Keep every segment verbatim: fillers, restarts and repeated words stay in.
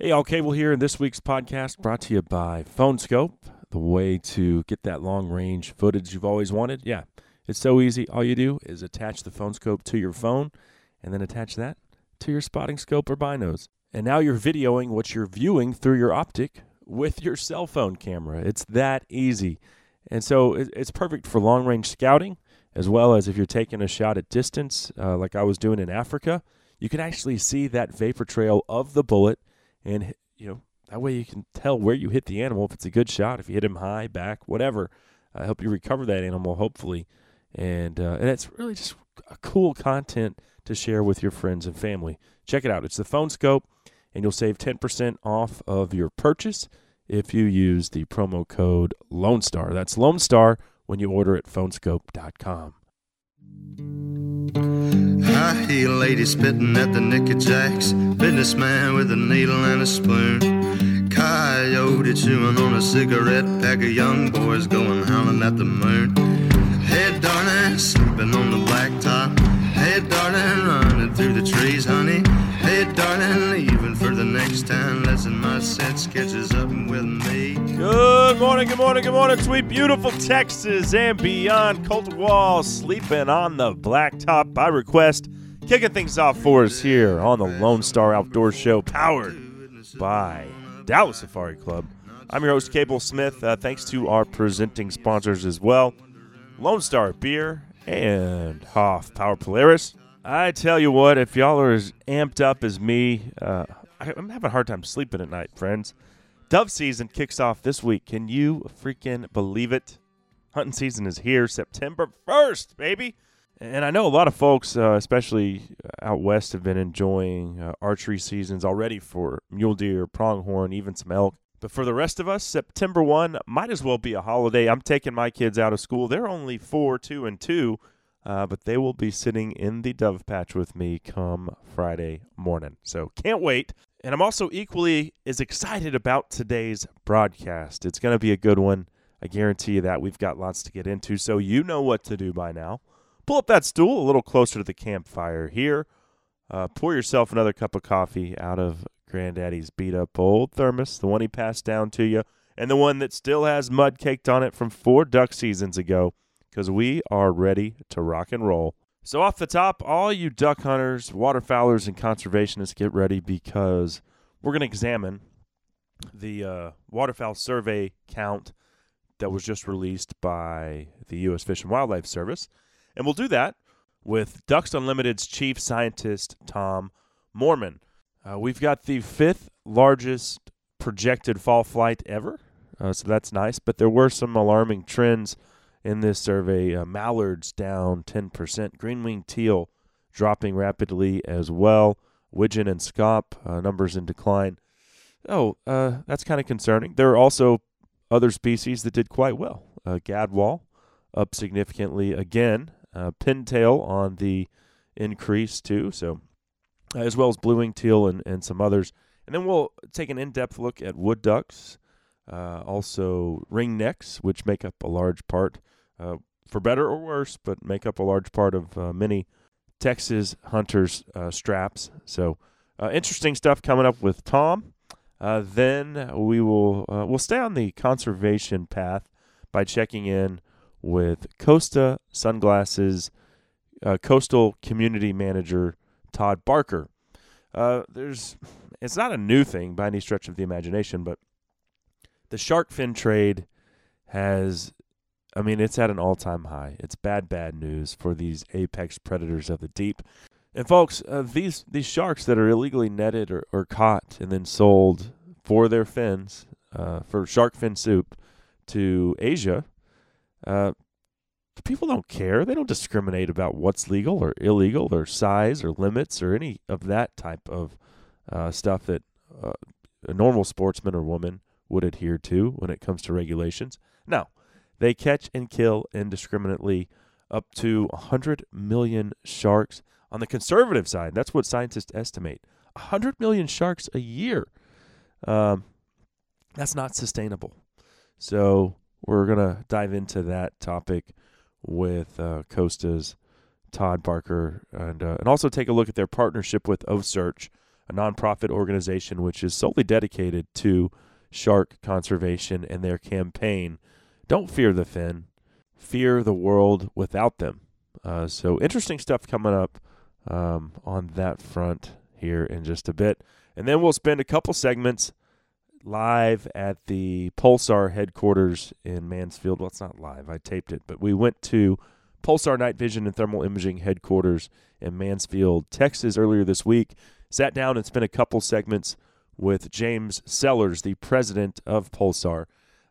Hey, All Cable here, and this week's podcast brought to you by PhoneScope, the way to get that long-range footage you've always wanted. Yeah, it's so easy. All you do is attach the PhoneScope to your phone, and then attach that to your spotting scope or binos. And now you're videoing what you're viewing through your optic with your cell phone camera. It's that easy. And so it's perfect for long-range scouting, as well as if you're taking a shot at distance, uh, like I was doing in Africa. You can actually see that vapor trail of the bullet. And, you know, that way you can tell where you hit the animal, if it's a good shot, if you hit him high, back, whatever. Uh, help you recover that animal, hopefully. And, uh, and it's really just a cool content to share with your friends and family. Check it out. It's the PhoneScope, and you'll save ten percent off of your purchase if you use the promo code Lone Star. That's Lone Star when you order at phone scope dot com. I hear a lady spitting at the Nicky Jacks, businessman with a needle and a spoon, coyote chewing on a cigarette, pack of young boys going howling at the moon. Hey darling, sleeping on the blacktop. Hey darling, running through the trees, honey. Hey darling, leaving for the next time, lesson my sense catches up with me. Good morning, good morning, good morning, sweet beautiful Texas and beyond. Colt Wall, sleeping on the blacktop by request, kicking things off for us here on the Lone Star Outdoor Show, powered by Dallas Safari Club. I'm your host, Cable Smith. Uh, thanks to our presenting sponsors as well, Lone Star Beer and Hoff Power Polaris. I tell you what, if y'all are as amped up as me, uh, I'm having a hard time sleeping at night, friends. Dove season kicks off this week. Can you freaking believe it? Hunting season is here, September first, baby. And I know a lot of folks, uh, especially out west, have been enjoying uh, archery seasons already for mule deer, pronghorn, even some elk. But for the rest of us, September first might as well be a holiday. I'm taking my kids out of school. They're only four, two, and two, uh, but they will be sitting in the dove patch with me come Friday morning. So can't wait. And I'm also equally as excited about today's broadcast. It's going to be a good one. I guarantee you that. We've got lots to get into, so you know what to do by now. Pull up that stool a little closer to the campfire here. Uh, pour yourself another cup of coffee out of Granddaddy's beat-up old thermos, the one he passed down to you, and the one that still has mud caked on it from four duck seasons ago, because we are ready to rock and roll. So off the top, all you duck hunters, waterfowlers, and conservationists, get ready, because we're going to examine the uh, waterfowl survey count that was just released by the U S Fish and Wildlife Service, and we'll do that with Ducks Unlimited's chief scientist, Tom Moorman. Uh, we've got the fifth largest projected fall flight ever, uh, so that's nice. But there were some alarming trends in this survey. Uh, mallards down ten percent. Green-winged teal dropping rapidly as well. Widgeon and scop uh, numbers in decline. Oh, uh, that's kind of concerning. There are also other species that did quite well. Uh, gadwall up significantly again. Uh, pintail on the increase too, so... Uh, as well as blue-winged teal and, and some others. And then we'll take an in-depth look at wood ducks, uh, also ringnecks, which make up a large part, uh, for better or worse, but make up a large part of uh, many Texas hunters' uh, straps. So uh, interesting stuff coming up with Tom. Uh, then we will uh, we'll stay on the conservation path by checking in with Costa Sunglasses, uh, Coastal Community Manager Todd Barker. Uh, there's, it's not a new thing by any stretch of the imagination, but the shark fin trade has, I mean, it's at an all-time high. It's bad, bad news for these apex predators of the deep. And folks, uh, these, these sharks that are illegally netted or, or caught and then sold for their fins, uh, for shark fin soup to Asia, uh, people don't care. They don't discriminate about what's legal or illegal or size or limits or any of that type of uh, stuff that uh, a normal sportsman or woman would adhere to when it comes to regulations. No, they catch and kill indiscriminately up to one hundred million sharks on the conservative side. That's what scientists estimate. one hundred million sharks a year. Um, that's not sustainable. So we're going to dive into that topic with uh, Costa's Todd Barker, and uh, and also take a look at their partnership with OCEARCH, a nonprofit organization which is solely dedicated to shark conservation and their campaign, Don't Fear the Fin, Fear the World Without Them. Uh, so interesting stuff coming up um, on that front here in just a bit. And then we'll spend a couple segments live at the Pulsar headquarters in Mansfield. Well, it's not live. I taped it. But we went to Pulsar Night Vision and Thermal Imaging headquarters in Mansfield, Texas earlier this week. Sat down and spent a couple segments with James Sellers, the president of Pulsar.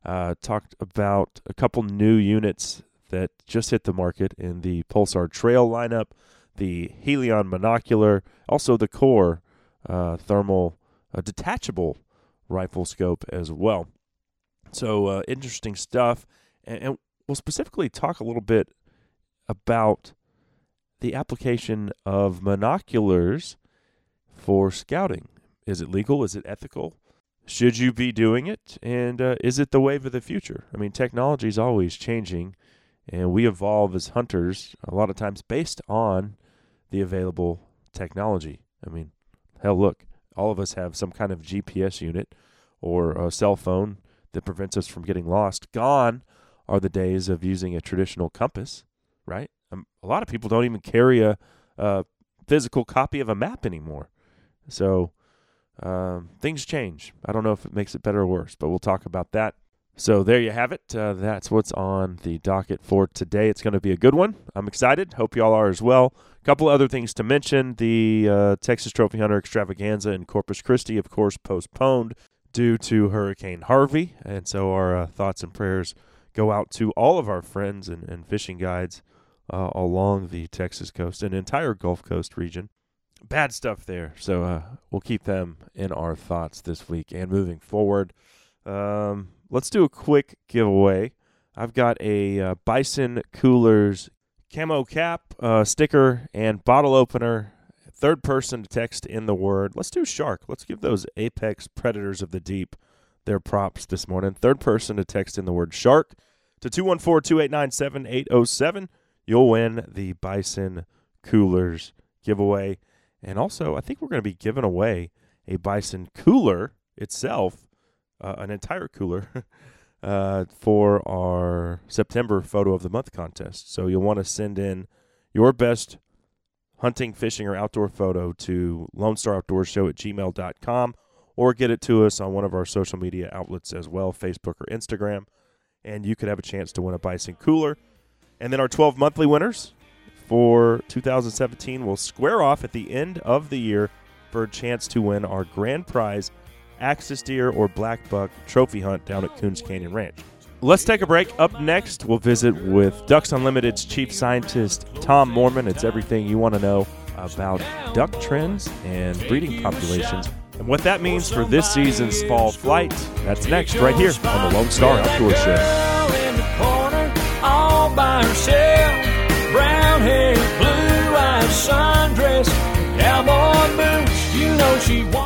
Uh, talked about a couple new units that just hit the market in the Pulsar Trail lineup, the Helion Monocular, also the Core uh, Thermal uh, Detachable Rifle Scope as well. So uh, interesting stuff. And, and we'll specifically talk a little bit about the application of monoculars for scouting. Is it legal? Is it ethical? Should you be doing it? And uh, is it the wave of the future? I mean, technology is always changing, and we evolve as hunters a lot of times based on the available technology. I mean, hell, look, all of us have some kind of G P S unit or a cell phone that prevents us from getting lost. Gone are the days of using a traditional compass, right? Um, a lot of people don't even carry a, a physical copy of a map anymore. So um, things change. I don't know if it makes it better or worse, but we'll talk about that. So there you have it. Uh, that's what's on the docket for today. It's going to be a good one. I'm excited. Hope you all are as well. A couple other things to mention. The uh, Texas Trophy Hunter Extravaganza in Corpus Christi, of course, postponed due to Hurricane Harvey. And so our uh, thoughts and prayers go out to all of our friends and, and fishing guides uh, along the Texas coast and entire Gulf Coast region. Bad stuff there. So uh, we'll keep them in our thoughts this week and moving forward. Um, let's do a quick giveaway. I've got a uh, Bison Coolers camo cap, uh, sticker, and bottle opener. Third person to text in the word. Let's do shark. Let's give those apex predators of the deep their props this morning. Third person to text in the word shark to two one four, two eight nine, seven eight zero seven. You'll win the Bison Coolers giveaway. And also, I think we're going to be giving away a Bison Cooler itself. Uh, an entire cooler uh, for our September Photo of the Month contest. So you'll want to send in your best hunting, fishing, or outdoor photo to Lone Star Outdoors Show at gmail dot com or get it to us on one of our social media outlets as well, Facebook or Instagram, and you could have a chance to win a Bison Cooler. And then our twelve monthly winners for two thousand seventeen will square off at the end of the year for a chance to win our grand prize Axis deer or black buck trophy hunt down at Coons Canyon Ranch. Let's take a break. Up next, we'll visit with Ducks Unlimited's chief scientist, Tom Moorman. It's everything you want to know about duck trends and breeding populations and what that means for this season's fall flight. That's next right here on the Lone Star Outdoor Show. In the corner, all by herself, brown hair, blue-eyed sundress, cowboy boots, you know she wants.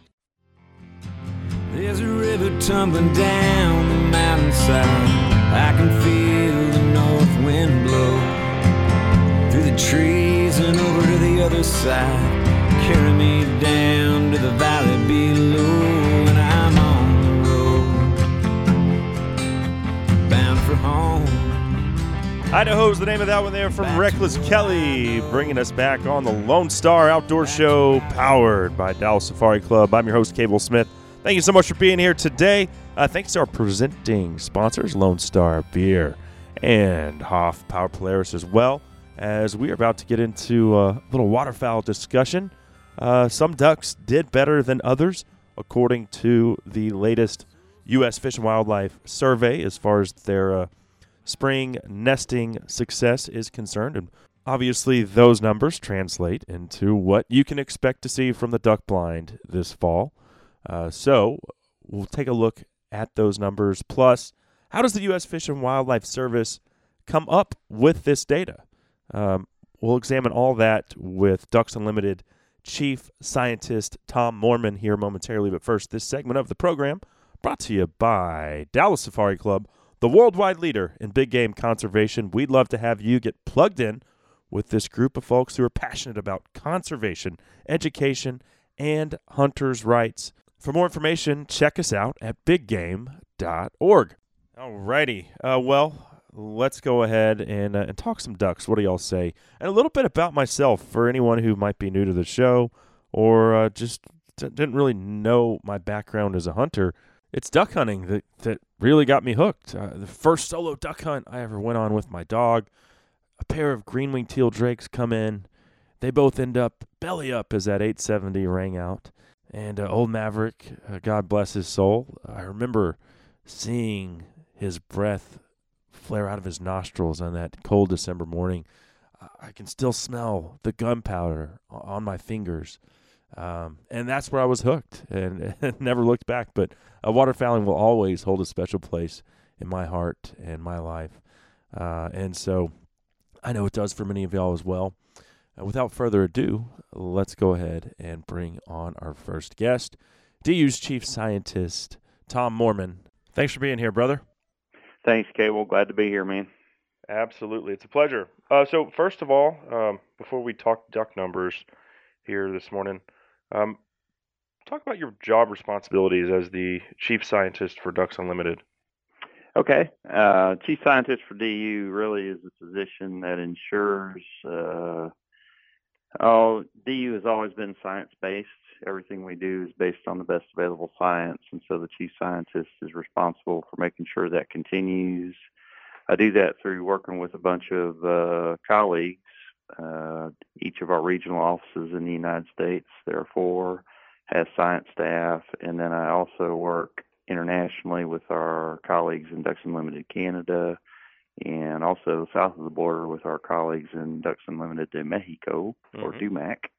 There's a river tumbling down the mountainside. I can feel the north wind blow through the trees and over to the other side. Carry me down to the valley below, and I'm on the road, bound for home. Idaho's the name of that one there from Reckless Kelly, bringing us back on the Lone Star Outdoor Show, powered by Dallas Safari Club. I'm your host, Cable Smith. Thank you so much for being here today. Uh, thanks to our presenting sponsors, Lone Star Beer and Hoff Power Polaris as well, as we are about to get into a little waterfowl discussion. Uh, some ducks did better than others, according to the latest U S Fish and Wildlife Survey, as far as their uh, spring nesting success is concerned. And Obviously, those numbers translate into what you can expect to see from the duck blind this fall. Uh, so we'll take a look at those numbers. Plus, how does the U S. Fish and Wildlife Service come up with this data? Um, we'll examine all that with Ducks Unlimited Chief Scientist Tom Moorman here momentarily. But first, this segment of the program brought to you by Dallas Safari Club, the worldwide leader in big game conservation. We'd love to have you get plugged in with this group of folks who are passionate about conservation, education, and hunters' rights. For more information, check us out at big game dot org. All righty. Uh, well, let's go ahead and, uh, and talk some ducks. What do y'all say? And a little bit about myself for anyone who might be new to the show or uh, just d- didn't really know my background as a hunter. It's duck hunting that, that really got me hooked. Uh, the first solo duck hunt I ever went on with my dog, a pair of green-winged teal drakes come in. They both end up belly up as that eight seventy rang out. And uh, old Maverick, uh, God bless his soul, I remember seeing his breath flare out of his nostrils on that cold December morning. Uh, I can still smell the gunpowder on my fingers. Um, and that's where I was hooked and, and never looked back. But uh, waterfowling will always hold a special place in my heart and my life. Uh, and so I know it does for many of y'all as well. Uh, without further ado, let's go ahead and bring on our first guest, D U's Chief Scientist, Tom Moorman. Thanks for being here, brother. Thanks, Cable. Glad to be here, man. Absolutely. It's a pleasure. Uh, so first of all, um, before we talk duck numbers here this morning, um, talk about your job responsibilities as the Chief Scientist for Ducks Unlimited. Okay. Uh, Chief Scientist for D U really is a position that ensures uh, oh, D U has always been science-based. Everything we do is based on the best available science, and so the Chief Scientist is responsible for making sure that continues. I do that through working with a bunch of uh, colleagues, uh, each of our regional offices in the United States, therefore, has science staff, and then I also work internationally with our colleagues in Ducks Unlimited Canada and also south of the border with our colleagues in Ducks Unlimited de Mexico, mm-hmm. or D U M A C.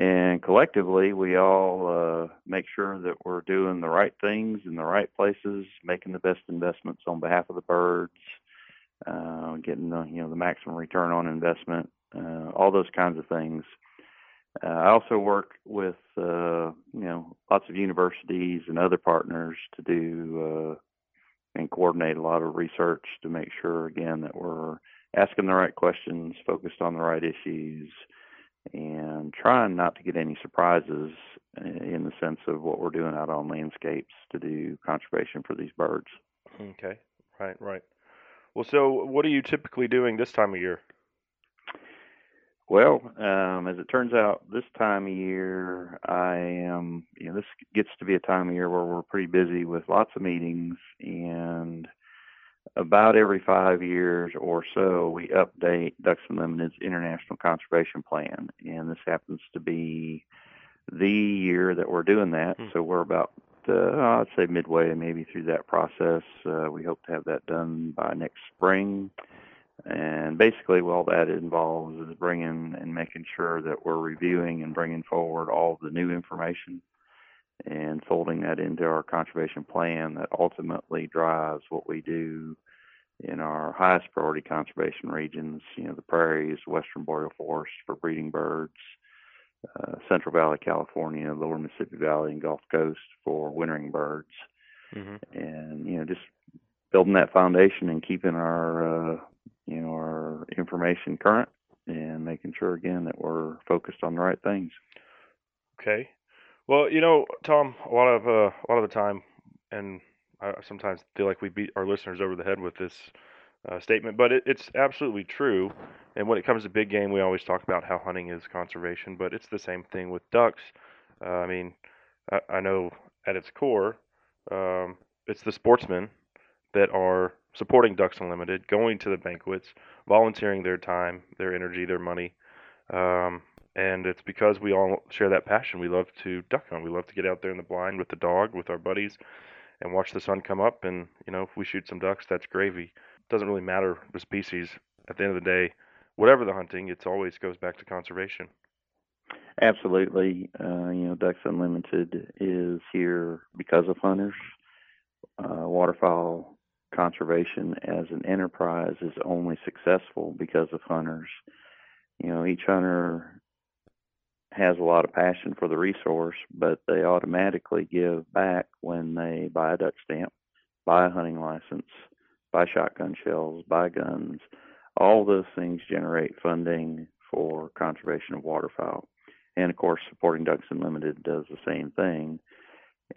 And collectively, we all uh, make sure that we're doing the right things in the right places, making the best investments on behalf of the birds, uh, getting the, you know, the maximum return on investment, uh, all those kinds of things. Uh, I also work with, uh, you know, lots of universities and other partners to do uh, and coordinate a lot of research to make sure, again, that we're asking the right questions, focused on the right issues, and trying not to get any surprises in the sense of what we're doing out on landscapes to do conservation for these birds. Okay, right, right. Well, so what are you typically doing this time of year? Well, um, as it turns out, this time of year, I am, you know, this gets to be a time of year where we're pretty busy with lots of meetings, and about every five years or so, we update Ducks Unlimited's International Conservation Plan, and this happens to be the year that we're doing that, mm-hmm. so we're about, uh, I'd say midway maybe through that process. Uh, we hope to have that done by next spring. And basically, all that involves is bringing and making sure that we're reviewing and bringing forward all the new information and folding that into our conservation plan that ultimately drives what we do in our highest priority conservation regions, you know, the prairies, western boreal forest for breeding birds, uh, Central Valley, California, lower Mississippi Valley, and Gulf Coast for wintering birds. Mm-hmm. And, you know, just building that foundation and keeping our uh, you know, our information current and making sure, again, that we're focused on the right things. Okay. Well, you know, Tom, a lot of uh, a lot of the time, and I sometimes feel like we beat our listeners over the head with this uh, statement, but it, it's absolutely true. And when it comes to big game, we always talk about how hunting is conservation, but it's the same thing with ducks. Uh, I mean, I, I know at its core, um, it's the sportsmen that are supporting Ducks Unlimited, going to the banquets, volunteering their time, their energy, their money. Um, and it's because we all share that passion. We love to duck hunt. We love to get out there in the blind with the dog, with our buddies, and watch the sun come up. And, you know, if we shoot some ducks, that's gravy. It doesn't really matter the species. At the end of the day, whatever the hunting, it always goes back to conservation. Absolutely. Uh, you know, Ducks Unlimited is here because of hunters. Uh, waterfowl conservation as an enterprise is only successful because of hunters. You know, each hunter has a lot of passion for the resource, but they automatically give back when they buy a duck stamp, buy a hunting license, buy shotgun shells, buy guns. All those things generate funding for conservation of waterfowl. And, of course, supporting Ducks Unlimited does the same thing.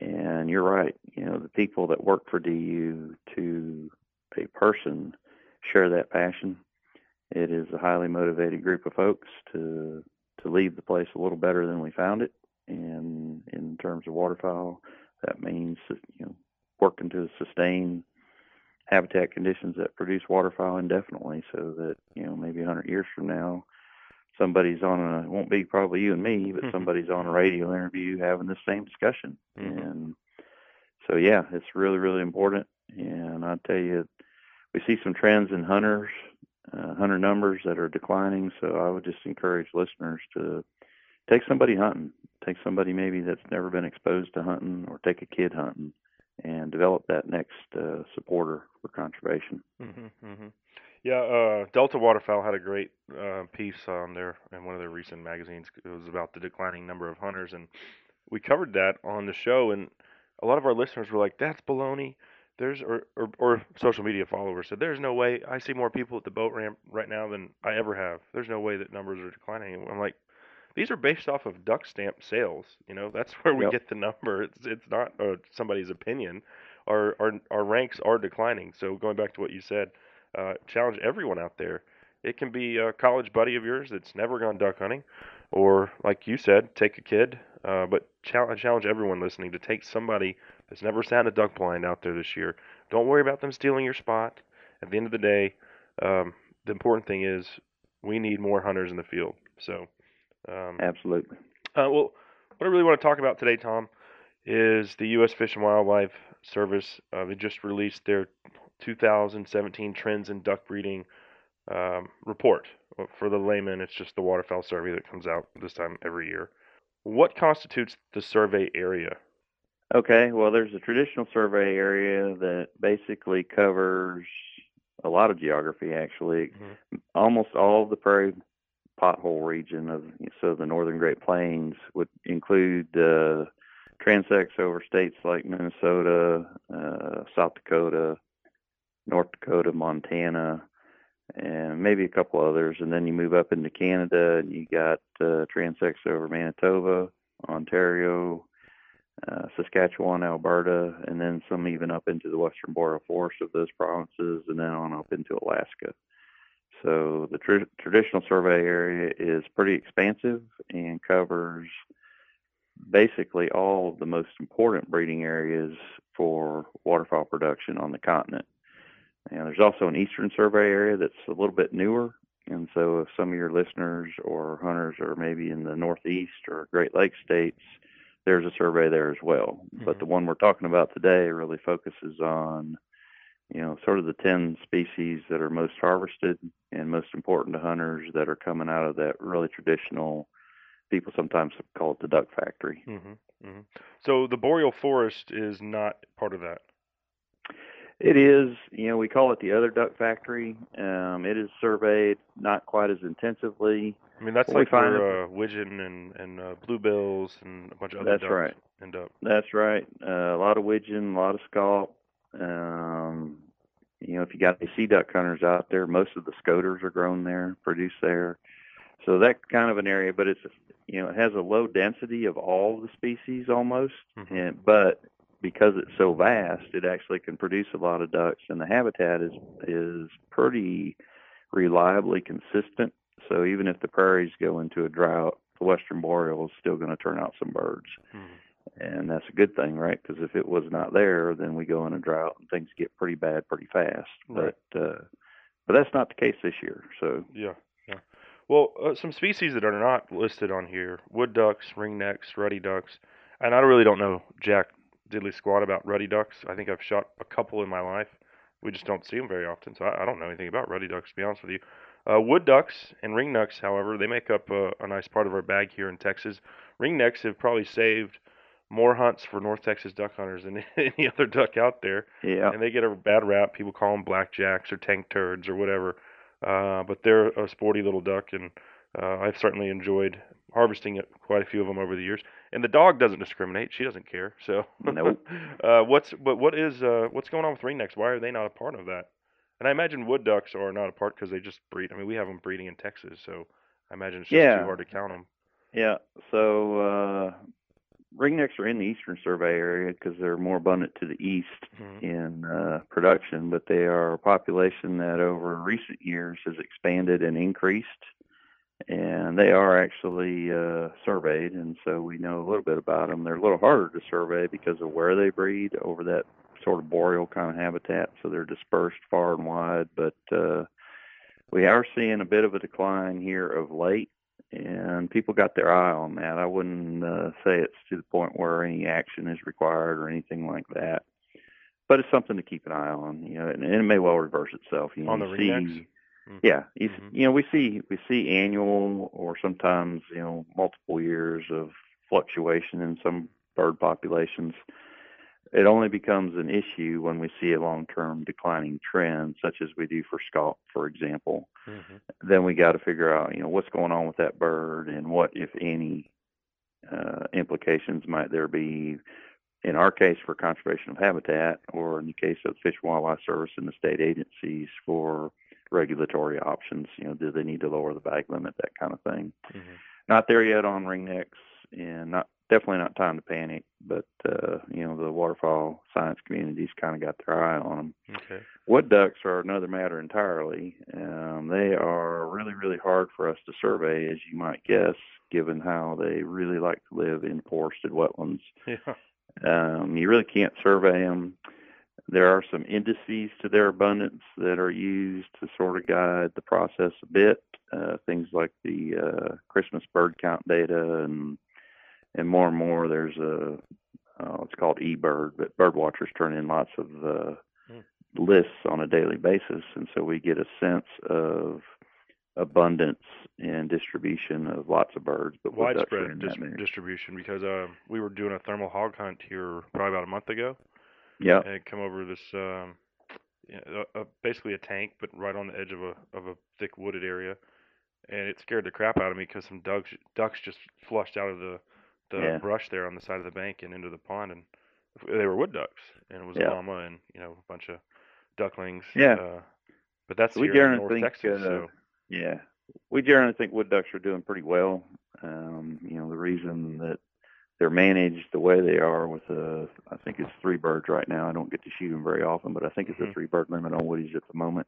And you're right. You know, the people that work for D U to a person share that passion. It is a highly motivated group of folks to to leave the place a little better than we found it. And in terms of waterfowl, that means, you know, working to sustain habitat conditions that produce waterfowl indefinitely so that, you know, maybe one hundred years from now, somebody's on a, it won't be probably you and me, but mm-hmm. somebody's on a radio interview having this same discussion. Mm-hmm. And so, yeah, it's really, really important. And I tell you, we see some trends in hunters, uh, hunter numbers that are declining. So I would just encourage listeners to take somebody hunting, take somebody maybe that's never been exposed to hunting, or take a kid hunting, and develop that next uh, supporter for conservation. Mm-hmm, mm-hmm. Yeah, uh, Delta Waterfowl had a great uh, piece on their in one of their recent magazines. It was about the declining number of hunters, and we covered that on the show. And a lot of our listeners were like, "That's baloney." There's or, or, or social media followers said, "There's no way. I see more people at the boat ramp right now than I ever have. There's no way that numbers are declining." I'm like, these are based off of duck stamp sales. You know, that's where we yep. get the number. It's it's not uh, somebody's opinion. Our, our our ranks are declining. So going back to what you said, uh, challenge everyone out there. It can be a college buddy of yours that's never gone duck hunting, or like you said, take a kid. Uh, but challenge challenge everyone listening to take somebody that's never sat in a duck blind out there this year. Don't worry about them stealing your spot. At the end of the day, um, the important thing is we need more hunters in the field. So. Um, Absolutely. Uh, well, what I really want to talk about today, Tom, is the U S Fish and Wildlife Service. Uh, they just released their two thousand seventeen Trends in Duck Breeding um, report. For the layman, it's just the waterfowl survey that comes out this time every year. What constitutes the survey area? Okay, well, there's a traditional survey area that basically covers a lot of geography, actually. Mm-hmm. Almost all of the prairie pothole region of so the northern Great Plains would include uh, transects over states like Minnesota, uh, South Dakota, North Dakota, Montana, and maybe a couple others. And then you move up into Canada, and you got uh, transects over Manitoba, Ontario, uh, Saskatchewan, Alberta, and then some even up into the western border forest of those provinces, and then on up into Alaska. So the tr- traditional survey area is pretty expansive and covers basically all of the most important breeding areas for waterfowl production on the continent. And there's also an eastern survey area that's a little bit newer. And so if some of your listeners or hunters are maybe in the Northeast or Great Lakes states, there's a survey there as well. Mm-hmm. But the one we're talking about today really focuses on, you know, sort of the ten species that are most harvested and most important to hunters that are coming out of that really traditional, people sometimes call it the duck factory. Mm-hmm, mm-hmm. So the boreal forest is not part of that? It is. You know, we call it the other duck factory. Um, it is surveyed not quite as intensively. I mean, that's what like where uh, widgeon and, and uh, bluebills and a bunch of other that's ducks right. end up. That's right. Uh, a lot of widgeon, a lot of scalp. Um, you know, if you got any sea duck hunters out there, most of the scoters are grown there, produced there. So that kind of an area, but it's, you know, it has a low density of all the species almost, mm-hmm. and, but because it's so vast, it actually can produce a lot of ducks, and the habitat is, is pretty reliably consistent. So even if the prairies go into a drought, the western boreal is still going to turn out some birds. Mm-hmm. And that's a good thing, right? Because if it was not there, then we go in a drought and things get pretty bad pretty fast. Right. But uh, but that's not the case this year. So yeah, yeah. Well, uh, some species that are not listed on here: wood ducks, ringnecks, ruddy ducks. And I really don't know jack diddly squat about ruddy ducks. I think I've shot a couple in my life. We just don't see them very often, so I, I don't know anything about ruddy ducks, to be honest with you. Uh, wood ducks and ring necks, however, they make up a, a nice part of our bag here in Texas. Ring necks have probably saved more hunts for North Texas duck hunters than any other duck out there. Yeah. And they get a bad rap. People call them blackjacks or tank turds or whatever. Uh, but they're a sporty little duck, and uh, I've certainly enjoyed harvesting quite a few of them over the years. And the dog doesn't discriminate; she doesn't care. So, nope. uh, what's but what is uh, what's going on with ringnecks? Why are they not a part of that? And I imagine wood ducks are not a part because they just breed. I mean, we have them breeding in Texas, so I imagine it's just yeah. too hard to count them. Yeah. So uh, ringnecks are in the eastern survey area because they're more abundant to the east mm-hmm. in uh, production, but they are a population that over recent years has expanded and increased. And they are actually uh, surveyed, and so we know a little bit about them. They're a little harder to survey because of where they breed over that sort of boreal kind of habitat, so they're dispersed far and wide. But uh, we are seeing a bit of a decline here of late, and people got their eye on that. I wouldn't uh, say it's to the point where any action is required or anything like that, but it's something to keep an eye on. You know, and it may well reverse itself. You know, on the ringnecks? Yeah, you, mm-hmm. you know, we see we see annual or sometimes, you know, multiple years of fluctuation in some bird populations. It only becomes an issue when we see a long-term declining trend, such as we do for scout, for example. Mm-hmm. Then we got to figure out, you know, what's going on with that bird and what, if any, uh, implications might there be in our case for conservation of habitat, or in the case of Fish and Wildlife Service and the state agencies for regulatory options. You know, do they need to lower the bag limit, that kind of thing. Mm-hmm. Not there yet on ringnecks, and not definitely not time to panic, but uh, you know, the waterfowl science community's kind of got their eye on them. Okay. Wood ducks are another matter entirely. Um, they are really, really hard for us to survey, as you might guess, given how they really like to live in forested wetlands. Yeah. Um, you really can't survey them. There are some indices to their abundance that are used to sort of guide the process a bit, uh, things like the uh, Christmas bird count data, and and more and more there's a, uh, it's called eBird, but bird watchers turn in lots of uh, mm. lists on a daily basis, and so we get a sense of abundance and distribution of lots of birds. But widespread dis- distribution, because uh, we were doing a thermal hog hunt here probably about a month ago. Yeah, and come over this, um, you know, a, a, basically a tank, but right on the edge of a of a thick wooded area, and it scared the crap out of me because some ducks ducks just flushed out of the the yeah. brush there on the side of the bank and into the pond, and they were wood ducks, and it was yeah. a llama and, you know, a bunch of ducklings. Yeah, uh, but that's we here in North think, Texas. Uh, so. Yeah, we generally think wood ducks are doing pretty well. Um, you know, the reason that they're managed the way they are with, a, I think it's three birds right now. I don't get to shoot them very often, but I think it's mm-hmm. a three bird limit on Woody's at the moment.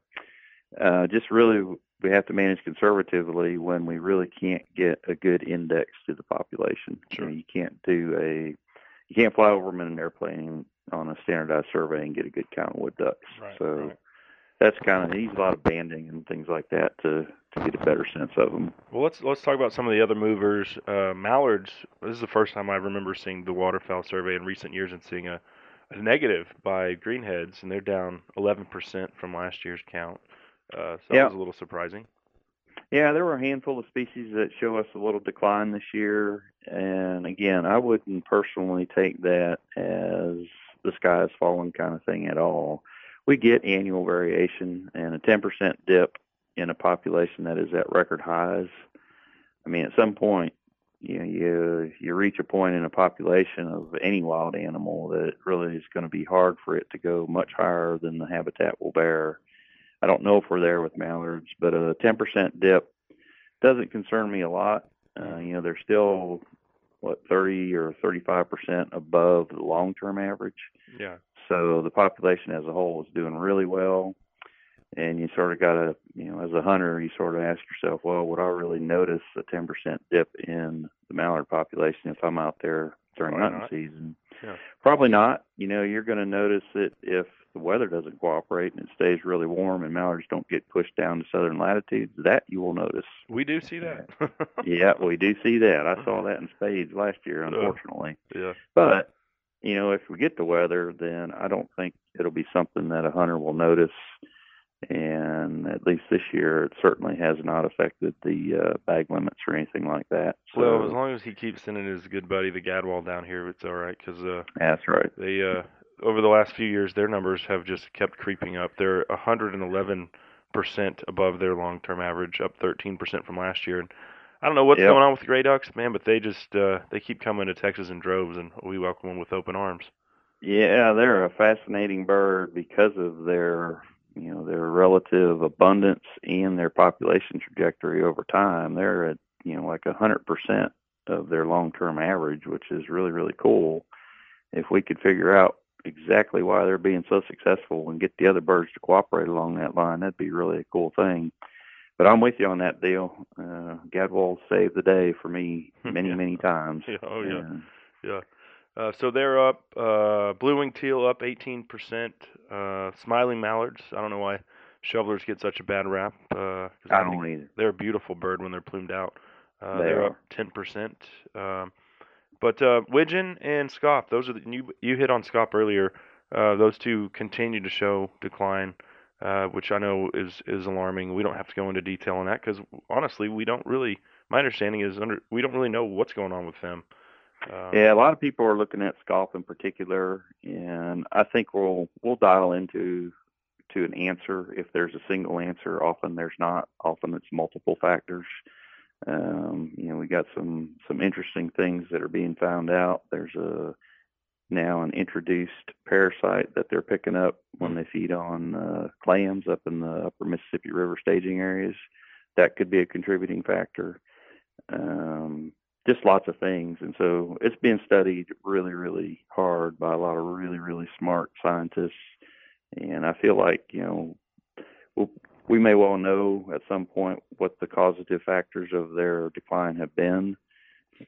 Uh, just really, we have to manage conservatively when we really can't get a good index to the population. Sure. You know, you can't do a, you can't fly over them in an airplane on a standardized survey and get a good count of wood ducks. Right, so right. that's kind of, they use a lot of banding and things like that to, to get a better sense of them. Well, let's let's talk about some of the other movers. Uh, mallards, this is the first time I remember seeing the waterfowl survey in recent years and seeing a, a negative by greenheads, and they're down eleven percent from last year's count. Uh, so yeah. that was a little surprising. Yeah, there were a handful of species that show us a little decline this year. And again, I wouldn't personally take that as the sky is falling kind of thing at all. We get annual variation, and a ten percent dip in a population that is at record highs. I mean, at some point, you know, you you reach a point in a population of any wild animal that it really is going to be hard for it to go much higher than the habitat will bear. I don't know if we're there with mallards, but a ten percent dip doesn't concern me a lot. Uh, you know, they're still, what, thirty or thirty-five percent above the long-term average. Yeah. So the population as a whole is doing really well, and you sort of got to, you know, as a hunter, you sort of ask yourself, well, would I really notice a ten percent dip in the mallard population if I'm out there during Probably hunting not. season? Yeah. Probably not. You know, you're going to notice it if the weather doesn't cooperate and it stays really warm and mallards don't get pushed down to southern latitudes. That you will notice. We do see that. Yeah, we do see that. I saw that in spades last year, unfortunately. Uh, yeah. But, you know, if we get the weather, then I don't think it'll be something that a hunter will notice. and at least this year it certainly has not affected the uh, bag limits or anything like that. So, well, as long as he keeps sending his good buddy the Gadwall down here, it's all right, because uh, that's right. They uh, over the last few years, their numbers have just kept creeping up. They're one hundred eleven percent above their long-term average, up thirteen percent from last year. And I don't know what's yep. going on with the gray ducks, man, but they just uh, they keep coming to Texas in droves, and we welcome them with open arms. Yeah, they're a fascinating bird because of their, you know, their relative abundance and their population trajectory over time. They're at, you know, like one hundred percent of their long-term average, which is really, really cool. If we could figure out exactly why they're being so successful and get the other birds to cooperate along that line, that'd be really a cool thing. But I'm with you on that deal. Uh, Gadwall saved the day for me many, yeah. many times. Yeah. Oh, yeah. And, yeah. Uh, so they're up, uh, blue-winged teal up eighteen percent, uh, smiling mallards. I don't know why shovelers get such a bad rap. Uh, I don't either. They're a beautiful bird when they're plumed out. Uh, they they're are. Up ten percent. Um, but uh, widgeon and scop, those are the, you, you hit on scop earlier. Uh, those two continue to show decline, uh, which I know is, is alarming. We don't have to go into detail on that because, honestly, we don't really, my understanding is under, we don't really know what's going on with them. Um, yeah, a lot of people are looking at scop in particular, and I think we'll we'll dial into to an answer if there's a single answer. Often there's not. Often it's multiple factors. Um, you know, we got some some interesting things that are being found out. There's a now an introduced parasite that they're picking up when they feed on uh, clams up in the upper Mississippi River staging areas. That could be a contributing factor. Um, Just lots of things, and so it's been studied really, really hard by a lot of really, really smart scientists, and I feel like, you know, we'll, we may well know at some point what the causative factors of their decline have been.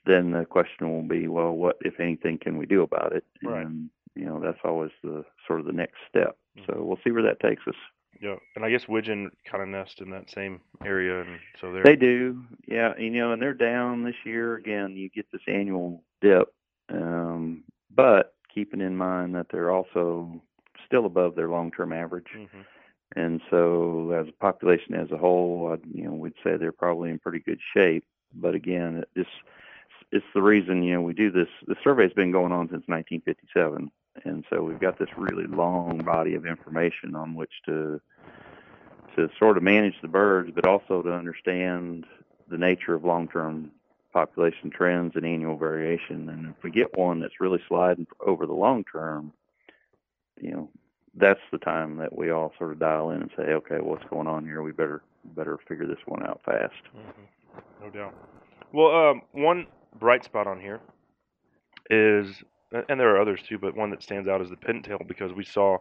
Then the question will be, well, what, if anything, can we do about it? Right. And, you know, that's always the sort of the next step. Mm-hmm. So we'll see where that takes us. Yeah, and I guess widgeon kind of nest in that same area, and so they're... They do, yeah, you know, and they're down this year. Again, you get this annual dip, um, but keeping in mind that they're also still above their long-term average, mm-hmm. and so as a population as a whole, I'd, you know, we'd say they're probably in pretty good shape, but again, it just, it's the reason, you know, we do this. The survey's been going on since nineteen fifty-seven. And so we've got this really long body of information on which to to sort of manage the birds, but also to understand the nature of long-term population trends and annual variation. And if we get one that's really sliding over the long term, you know, that's the time that we all sort of dial in and say, okay, what's going on here? We better better figure this one out fast. Mm-hmm. No doubt. Well, um, one bright spot on here is... and there are others too, but one that stands out is the pintail, because we saw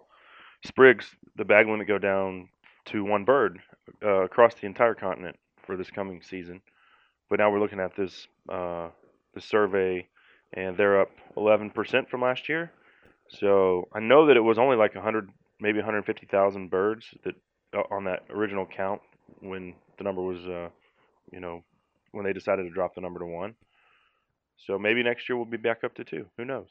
Spriggs, the bag limit, go down to one bird uh, across the entire continent for this coming season. But now we're looking at this uh, the survey, and they're up eleven percent from last year. So I know that it was only like one hundred, maybe one hundred fifty thousand birds that uh, on that original count when the number was, uh, you know, when they decided to drop the number to one. So maybe next year we'll be back up to two. Who knows?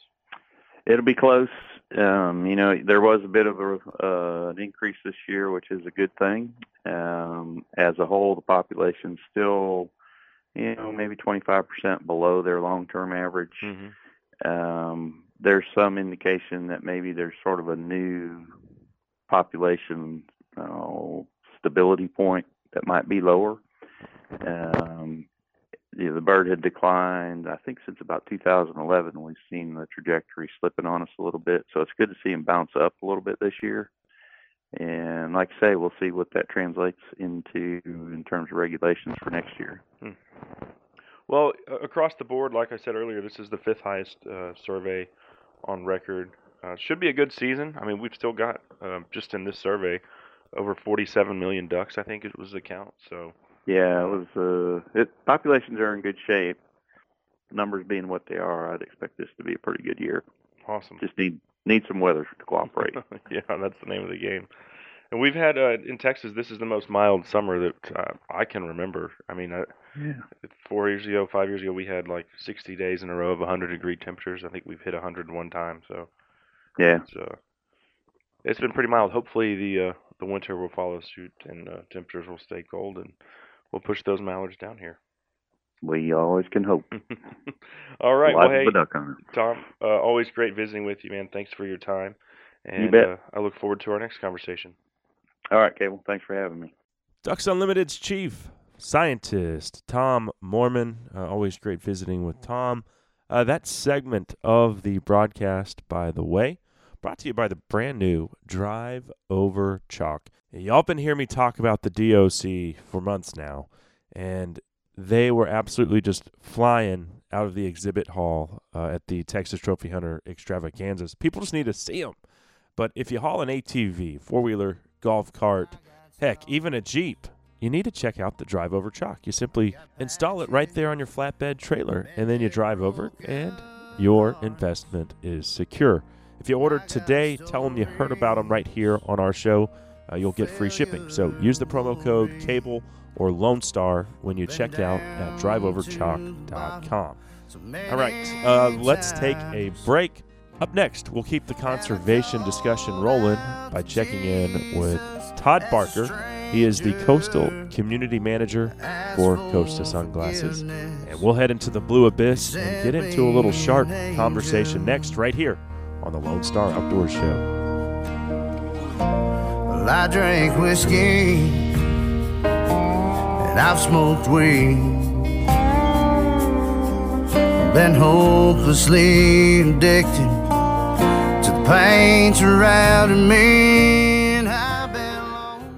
It'll be close. Um, you know, there was a bit of a, uh, an increase this year, which is a good thing. Um, as a whole, the population's still, you know, maybe twenty-five percent below their long-term average. Mm-hmm. Um, there's some indication that maybe there's sort of a new population uh, stability point that might be lower. Um You know, the bird had declined, I think, since about two thousand eleven. We've seen the trajectory slipping on us a little bit. So it's good to see him bounce up a little bit this year. And like I say, we'll see what that translates into in terms of regulations for next year. Hmm. Well, across the board, like I said earlier, this is the fifth highest uh, survey on record. Uh, should be a good season. I mean, we've still got, uh, just in this survey, over forty-seven million ducks, I think it was the count. So... yeah, it was. Uh, it, populations are in good shape. Numbers being what they are, I'd expect this to be a pretty good year. Awesome. Just need need some weather to cooperate. Yeah, that's the name of the game. And we've had uh, in Texas, this is the most mild summer that uh, I can remember. I mean, I, yeah. four years ago, five years ago, we had like sixty days in a row of one hundred degree temperatures. I think we've hit one hundred one time. So yeah, it's, uh, it's been pretty mild. Hopefully the uh, the winter will follow suit, and uh, temperatures will stay cold, and we'll push those mallards down here. We always can hope. All right. Well, hey, Tom, uh, always great visiting with you, man. Thanks for your time. And, you bet. Uh, I look forward to our next conversation. All right, Cable. Thanks for having me. Ducks Unlimited's chief scientist, Tom Moorman. Uh, always great visiting with Tom. Uh, that segment of the broadcast, by the way, brought to you by the brand new Drive Over Chalk. Y'all been hearing me talk about the D O C for months now, and they were absolutely just flying out of the exhibit hall uh, at the Texas Trophy Hunter Extravaganzas. People just need to see them. But if you haul an A T V, four-wheeler, golf cart, heck, even a Jeep, you need to check out the Drive Over Chalk. You simply install it right there on your flatbed trailer, and then you drive over it, and your investment is secure. If you order today, tell them you heard about them right here on our show. Uh, you'll get free shipping. So use the promo code CABLE or Lone Star when you check out at drive over chalk dot com. All right, uh, let's take a break. Up next, we'll keep the conservation discussion rolling by checking in with Todd Barker. He is the Coastal Community Manager for Costa Sunglasses. And we'll head into the blue abyss and get into a little shark conversation next right here on the Lone Star Outdoors Show. Well, I drank whiskey and I've smoked weed, been hopelessly addicted to the pain surrounding me, and I've been lonesome.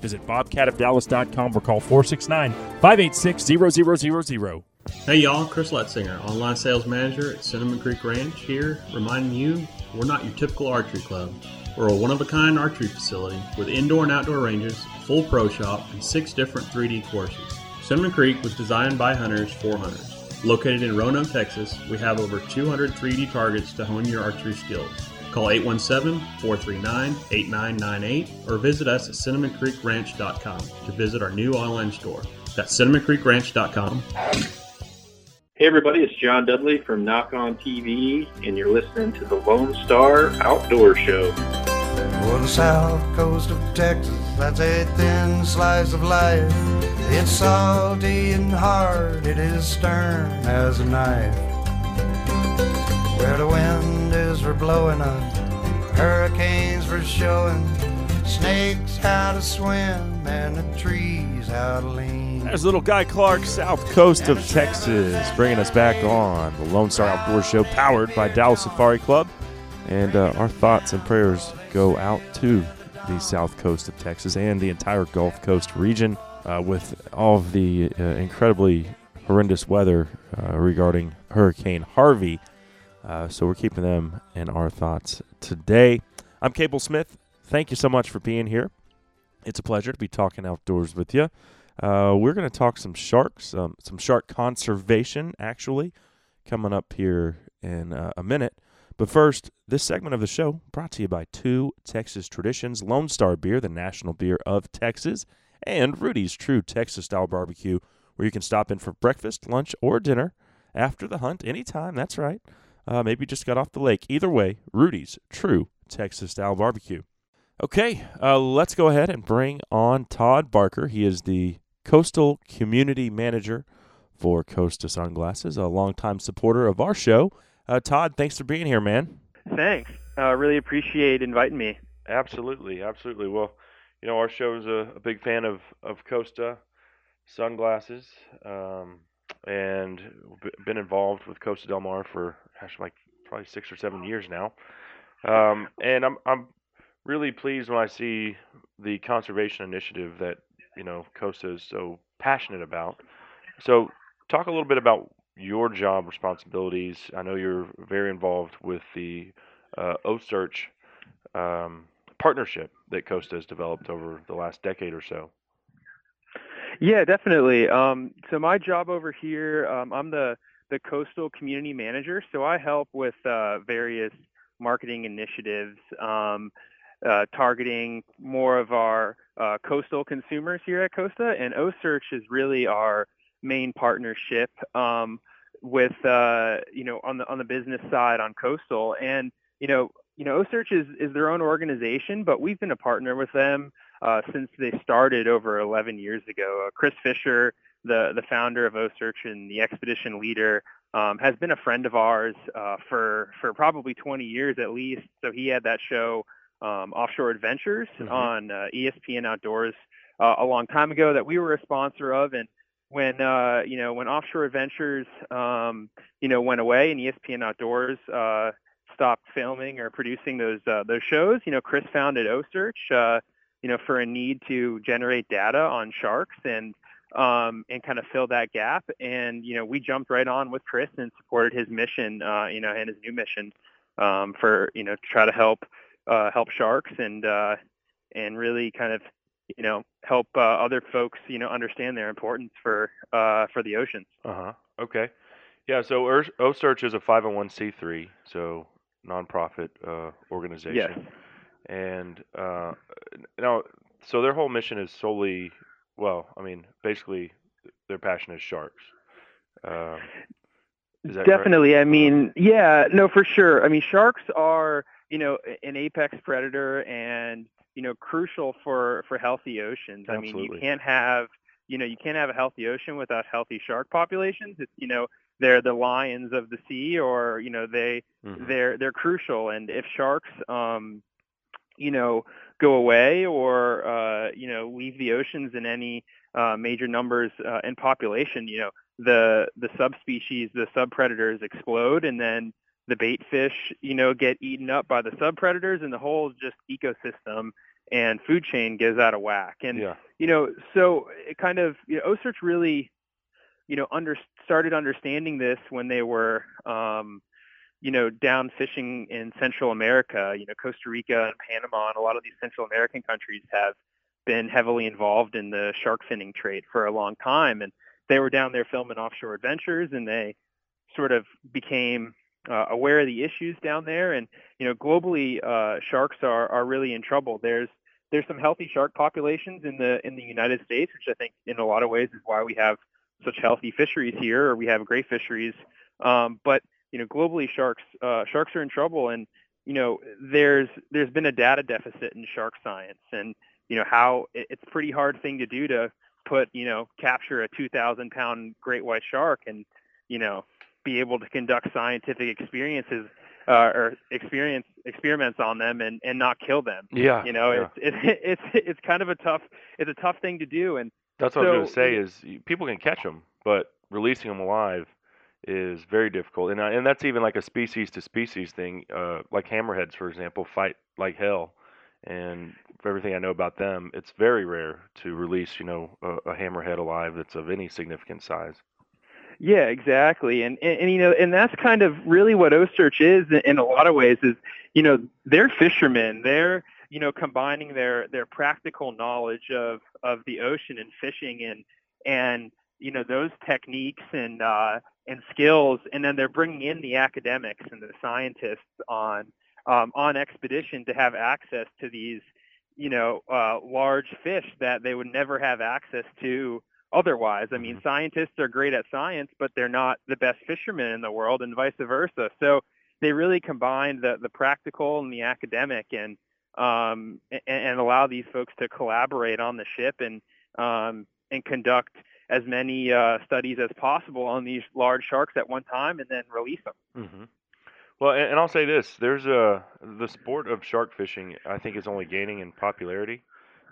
Visit bobcat of dallas dot com or call four six nine, five eight six, zero zero zero zero. Hey y'all, Chris Letzinger, online sales manager at Cinnamon Creek Ranch here, reminding you we're not your typical archery club. We're a one-of-a-kind archery facility with indoor and outdoor ranges, full pro shop, and six different three D courses. Cinnamon Creek was designed by hunters for hunters. Located in Roanoke, Texas, we have over two hundred three D targets to hone your archery skills. Call eight one seven, four three nine, eight nine nine eight or visit us at cinnamon creek ranch dot com to visit our new online store. That's cinnamon creek ranch dot com. Hey everybody, it's John Dudley from Knock On T V, and you're listening to the Lone Star Outdoor Show. For the south coast of Texas, that's a thin slice of life. It's salty and hard, it is stern as a knife. Where the wind for blowing up, hurricanes for showing, snakes how to swim, and the trees how to lean. There's little Guy Clark, south coast of Texas, bringing us back on the Lone Star Outdoor Show, powered by Dallas Safari Club. And uh, our thoughts and prayers go out to the south coast of Texas and the entire Gulf Coast region uh, with all of the uh, incredibly horrendous weather uh, regarding Hurricane Harvey. Uh, so we're keeping them in our thoughts today. I'm Cable Smith. Thank you so much for being here. It's a pleasure to be talking outdoors with you. Uh, we're going to talk some sharks, um, some shark conservation, actually, coming up here in uh, a minute. But first, this segment of the show brought to you by two Texas traditions, Lone Star Beer, the national beer of Texas, and Rudy's True Texas-style barbecue, where you can stop in for breakfast, lunch, or dinner after the hunt anytime. That's right. Uh, maybe just got off the lake. Either way, Rudy's True Texas-style barbecue. Okay, uh, let's go ahead and bring on Todd Barker. He is the Coastal Community Manager for Costa Sunglasses, a longtime supporter of our show. Uh, Todd, thanks for being here, man. Thanks. I uh, really appreciate inviting me. Absolutely, absolutely. Well, you know, our show is a, a big fan of, of Costa Sunglasses, um, and been involved with Costa Del Mar for gosh, like probably six or seven years now. Um, and I'm I'm really pleased when I see the conservation initiative that, you know, Costa is so passionate about. So talk a little bit about your job responsibilities. I know you're very involved with the uh, OCEARCH um, partnership that Costa has developed over the last decade or so. Yeah, definitely. Um, so my job over here, um, I'm the, the coastal community manager. So I help with uh, various marketing initiatives, um, uh, targeting more of our uh, coastal consumers here at Costa. And OCEARCH is really our main partnership um, with, uh, you know, on the on the business side on coastal. And, you know, you know, OCEARCH is, is their own organization, but we've been a partner with them uh, since they started over eleven years ago. Uh, Chris Fisher, the, the founder of OCEARCH and the expedition leader, um, has been a friend of ours uh, for, for probably twenty years at least. So he had that show, um, Offshore Adventures, mm-hmm. on uh, E S P N Outdoors uh, a long time ago that we were a sponsor of. And when, uh, you know, when Offshore Adventures, um, you know, went away and E S P N Outdoors uh, stopped filming or producing those uh, those shows, you know, Chris founded OCEARCH, uh, you know, for a need to generate data on sharks and um, and kind of fill that gap. And, you know, we jumped right on with Chris and supported his mission, uh, you know, and his new mission um, for, you know, to try to help uh, help sharks and uh, and really kind of, you know, help uh, other folks, you know, understand their importance for uh, for the oceans. Uh-huh. Okay. Yeah, so OCEARCH is a five oh one c three, so nonprofit uh, organization. Yes. And uh, now, so their whole mission is solely, well, I mean, basically their passion is sharks. Uh, is that Definitely. Correct? I mean, yeah, no, for sure. I mean, sharks are, you know, an apex predator and, you know, crucial for, for healthy oceans. Absolutely. I mean, you can't have, you know, you can't have a healthy ocean without healthy shark populations. It's, you know, they're the lions of the sea, or, you know, they, mm-hmm. they're, they're crucial. And if sharks, um, you know, go away or, uh, you know, leave the oceans in any uh, major numbers uh, in population, you know, the, the subspecies, the subpredators explode, and then the bait fish, you know, get eaten up by the subpredators, and the whole just ecosystem and food chain goes out of whack. And, yeah. you know, so it kind of, you know, OCEARCH really, you know, under, started understanding this when they were, um, you know, down fishing in Central America. You know, Costa Rica and Panama and a lot of these Central American countries have been heavily involved in the shark finning trade for a long time. And they were down there filming Offshore Adventures, and they sort of became uh, aware of the issues down there. And, you know, globally, uh, sharks are, are really in trouble. There's, there's some healthy shark populations in the, in the United States, which I think in a lot of ways is why we have such healthy fisheries here, or we have great fisheries. Um, but, you know, globally, sharks uh, sharks are in trouble. And, you know, there's there's been a data deficit in shark science. And, you know, how it, it's a pretty hard thing to do to put, you know, capture a two thousand pound great white shark and, you know, be able to conduct scientific experiences uh, or experience experiments on them and, and not kill them. Yeah. You know, yeah. It's, it's it's it's kind of a tough it's a tough thing to do. And that's what so, I was going to say is people can catch them, but releasing them alive is very difficult. And and that's even like a species to species thing. Uh, like hammerheads, for example, fight like hell. And for everything I know about them, it's very rare to release, you know, a, a hammerhead alive that's of any significant size. Yeah, exactly. And, and, and, you know, and that's kind of really what OCEARCH is in a lot of ways is, you know, they're fishermen. They're, you know, combining their, their practical knowledge of, of the ocean and fishing and, and, you know, those techniques and, uh, and skills. And then they're bringing in the academics and the scientists on, um, on expedition to have access to these, you know, uh, large fish that they would never have access to otherwise. I mean, mm-hmm. scientists are great at science, but they're not the best fishermen in the world, and vice versa. So they really combine the, the practical and the academic and, um, and, and allow these folks to collaborate on the ship and, um, and conduct as many uh, studies as possible on these large sharks at one time and then release them. Mm-hmm. Well, and, and I'll say this, there's a, the sport of shark fishing, I think, is only gaining in popularity.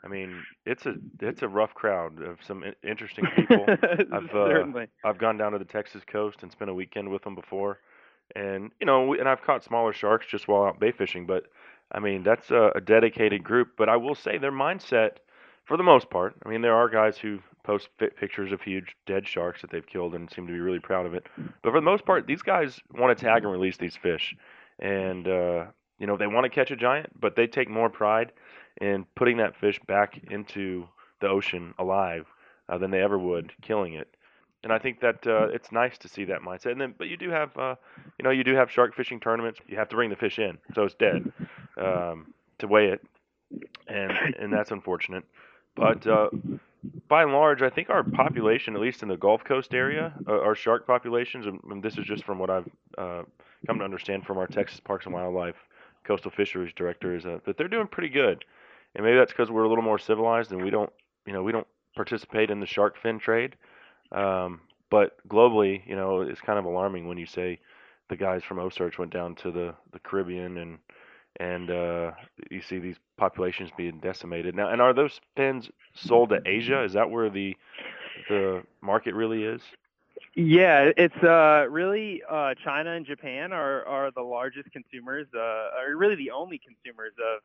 I mean, it's a, it's a rough crowd of some interesting people. I've, uh, Certainly. I've gone down to the Texas coast and spent a weekend with them before. And, you know, and I've caught smaller sharks just while out bay fishing, but I mean, that's a, a dedicated group. But I will say their mindset, for the most part, I mean, there are guys who post fit pictures of huge dead sharks that they've killed and seem to be really proud of it. But for the most part, these guys want to tag and release these fish. And, uh, you know, they want to catch a giant, but they take more pride in putting that fish back into the ocean alive uh, than they ever would killing it. And I think that uh, it's nice to see that mindset. And then, but you do have, uh, you know, you do have shark fishing tournaments. You have to bring the fish in, so it's dead, um, to weigh it, and and that's unfortunate. But uh, by and large, I think our population, at least in the Gulf Coast area, uh, our shark populations, and this is just from what I've uh, come to understand from our Texas Parks and Wildlife Coastal Fisheries Director, is uh, that they're doing pretty good. And maybe that's because we're a little more civilized and we don't, you know, we don't participate in the shark fin trade. Um, but globally, you know, it's kind of alarming when you say the guys from OCEARCH went down to the, the Caribbean and and uh, you see these populations being decimated now. And are those fins sold to Asia? Is that where the the market really is? Yeah, it's uh, really uh, China and Japan are, are the largest consumers, uh, are really the only consumers of.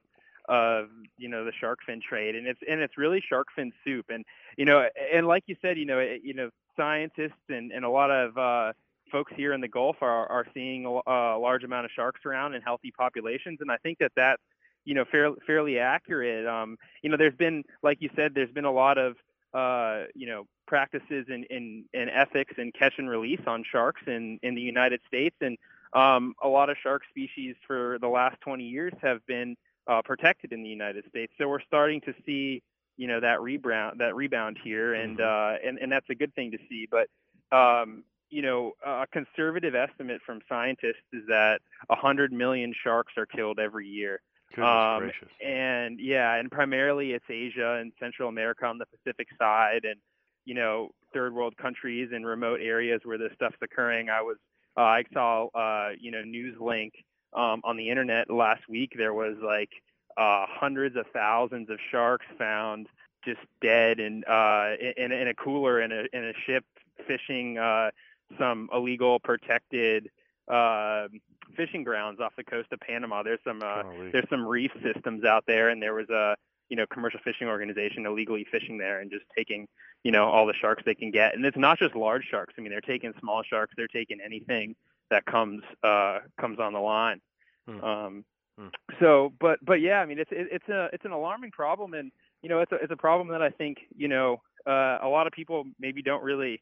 Of you know the shark fin trade, and it's and it's really shark fin soup, and you know and like you said, you know it, you know scientists and, and a lot of uh, folks here in the Gulf are are seeing a, a large amount of sharks around in healthy populations, and I think that that's you know fairly fairly accurate. Um, you know, there's been, like you said, there's been a lot of uh, you know practices in in, in ethics and catch and release on sharks in, in the United States, and um, a lot of shark species for the last twenty years have been Uh, protected in the United States, so we're starting to see, you know, that rebound, that rebound here, and uh, and and that's a good thing to see. But um, you know, a conservative estimate from scientists is that a hundred million sharks are killed every year. Goodness um, gracious. And yeah, and primarily it's Asia and Central America on the Pacific side, and you know, third world countries and remote areas where this stuff's occurring. I was, uh, I saw, uh, you know, news link. Um, on the internet last week, there was like uh, hundreds of thousands of sharks found just dead in uh, in, in a cooler in a in a ship fishing uh, some illegal protected uh, fishing grounds off the coast of Panama. There's some uh, there's some reef systems out there, and there was a you know commercial fishing organization illegally fishing there and just taking you know all the sharks they can get. And it's not just large sharks. I mean, they're taking small sharks. They're taking anything that comes uh, comes on the line. Mm. Um, mm. So, but but yeah, I mean, it's it, it's a it's an alarming problem, and you know, it's a it's a problem that I think you know uh, a lot of people maybe don't really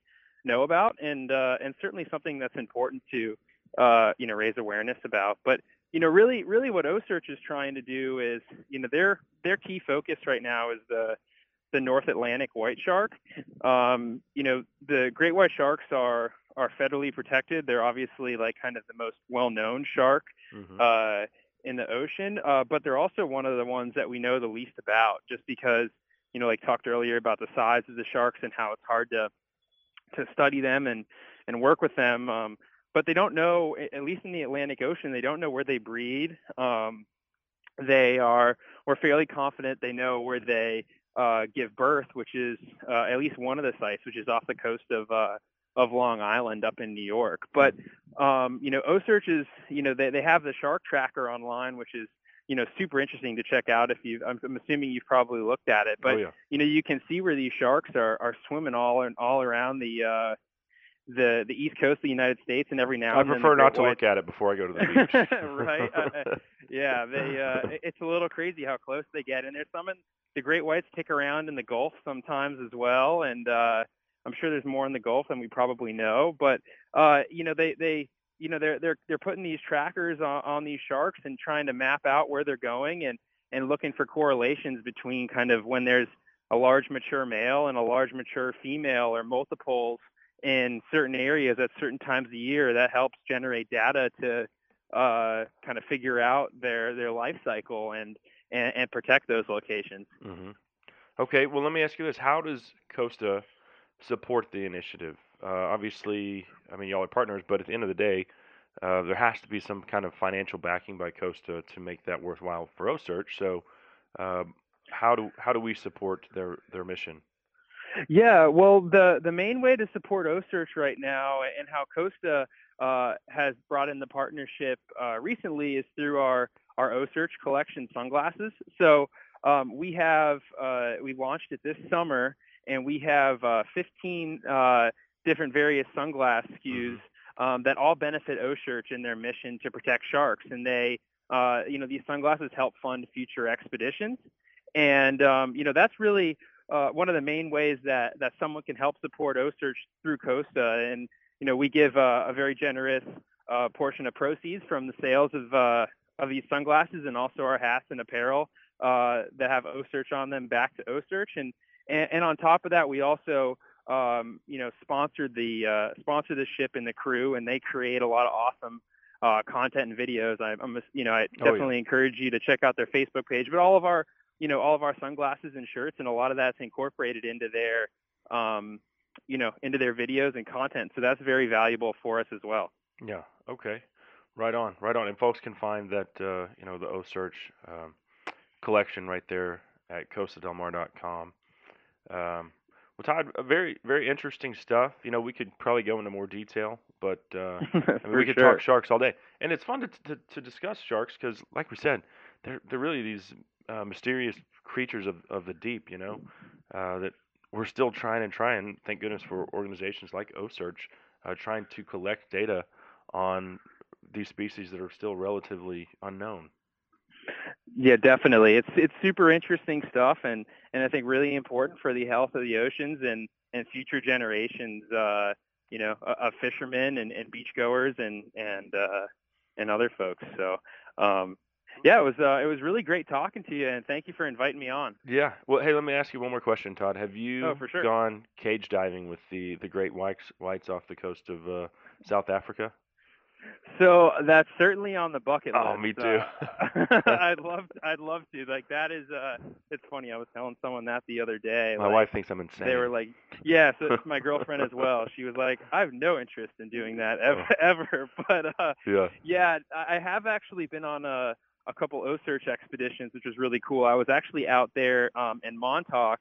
know about, and uh, and certainly something that's important to uh, you know raise awareness about. But you know, really really what OCEARCH is trying to do is you know their their key focus right now is the the North Atlantic white shark. Um, you know, the great white sharks are are federally protected. They're obviously like kind of the most well-known shark mm-hmm. uh, in the ocean, uh, but they're also one of the ones that we know the least about, just because, you know, like talked earlier about the size of the sharks and how it's hard to to study them and, and work with them. Um, but they don't know, at least in the Atlantic Ocean, they don't know where they breed. Um, they are, we're fairly confident they know where they uh, give birth, which is uh, at least one of the sites, which is off the coast of uh, of Long Island up in New York. But, um, you know, OCEARCH is, you know, they, they have the shark tracker online, which is, you know, super interesting to check out if you, I'm, I'm assuming you've probably looked at it, but, oh, yeah. you know, you can see where these sharks are, are swimming all and all around the, uh, the, the East Coast of the United States. And every now and then I prefer not to look at it before I go to the beach. Right. Uh, yeah. They, uh, it's a little crazy how close they get. And there's some in the great whites kick around in the Gulf sometimes as well. And, uh, I'm sure there's more in the Gulf than we probably know, but uh, you know they, they you know they're they're they're putting these trackers on, on these sharks and trying to map out where they're going and and looking for correlations between kind of when there's a large mature male and a large mature female or multiples in certain areas at certain times of the year. That helps generate data to uh, kind of figure out their their life cycle and and, and protect those locations. Mm-hmm. Okay, well let me ask you this: how does Costa support the initiative? Uh, obviously, I mean, y'all are partners, but at the end of the day, uh, there has to be some kind of financial backing by Costa to make that worthwhile for OCEARCH. So, um, how do how do we support their their mission? Yeah, well, the the main way to support OCEARCH right now and how Costa uh, has brought in the partnership uh, recently is through our our OCEARCH collection sunglasses. So um, we have uh, we launched it this summer. And we have uh, fifteen uh, different various sunglass S K Us um, that all benefit OCEARCH in their mission to protect sharks. And they, uh, you know, these sunglasses help fund future expeditions. And, um, you know, that's really uh, one of the main ways that, that someone can help support OCEARCH through Costa. And, you know, we give uh, a very generous uh, portion of proceeds from the sales of, uh, of these sunglasses and also our hats and apparel uh, that have OCEARCH on them back to OCEARCH. And, and, and on top of that, we also, um, you know, sponsored the, uh, sponsored the ship and the crew, and they create a lot of awesome uh, content and videos. I, I'm, you know, I definitely oh, yeah. encourage you to check out their Facebook page, but all of our, you know, all of our sunglasses and shirts, and a lot of that's incorporated into their, um, you know, into their videos and content. So that's very valuable for us as well. Yeah. Okay. Right on. Right on. And folks can find that, uh, you know, the OCEARCH um, collection right there at costa del mar dot com. Um, well, Todd, very, very interesting stuff. You know, we could probably go into more detail, but uh, I mean, we could sure. talk sharks all day. And it's fun to to, to discuss sharks because, like we said, they're they're really these uh, mysterious creatures of, of the deep, you know, uh, that we're still trying and trying, thank goodness for organizations like OCEARCH, uh, trying to collect data on these species that are still relatively unknown. Yeah, definitely. It's it's super interesting stuff, and, and I think really important for the health of the oceans and, and future generations, uh, you know, of fishermen and, and beachgoers and and uh, and other folks. So, um, yeah, it was uh, it was really great talking to you, and thank you for inviting me on. Yeah. Well, hey, let me ask you one more question, Todd. Have you oh, for sure. gone cage diving with the, the great whites whites off the coast of uh, South Africa? So that's certainly on the bucket list. Oh, me too. Uh, I'd love, I'd love to. Like that is, uh, it's funny. I was telling someone that the other day. My like, wife thinks I'm insane. They were like, yeah. So it's my girlfriend as well. She was like, I have no interest in doing that ever. Oh. ever. But uh, yeah. yeah, I have actually been on a, a couple OCEARCH expeditions, which was really cool. I was actually out there um, in Montauk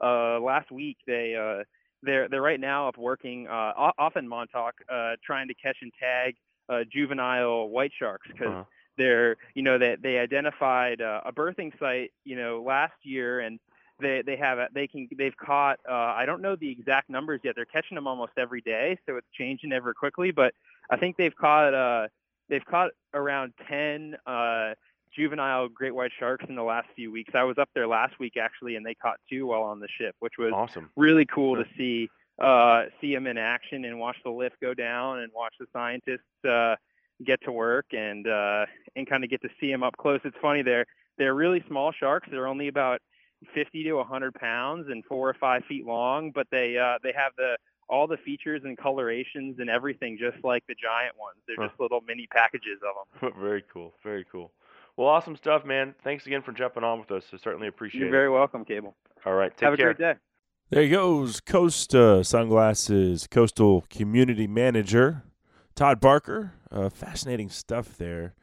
uh, last week. They uh, they're they're right now up working uh, off in Montauk, uh, trying to catch and tag Uh, juvenile white sharks, because uh-huh. they're, you know, that they, they identified uh, a birthing site, you know, last year, and they they have a, they can they've caught uh, I don't know the exact numbers yet. They're catching them almost every day, so it's changing ever quickly. But I think they've caught uh, they've caught around ten uh, juvenile great white sharks in the last few weeks. I was up there last week actually, and they caught two while on the ship, which was awesome. Really cool yeah. to see. Uh, see them in action and watch the lift go down and watch the scientists uh, get to work and uh, and kind of get to see them up close. It's funny, they're they're really small sharks. They're only about fifty to one hundred pounds and four or five feet long, but they uh, they have the all the features and colorations and everything just like the giant ones. They're huh. just little mini packages of them. Very cool, very cool. Well, awesome stuff, man. Thanks again for jumping on with us. I certainly appreciate You're it. You're very welcome, Cable. All right, take have care. Have a great day. There he goes, Costa Sunglasses Coastal Community Manager, Todd Barker. Uh, fascinating stuff there.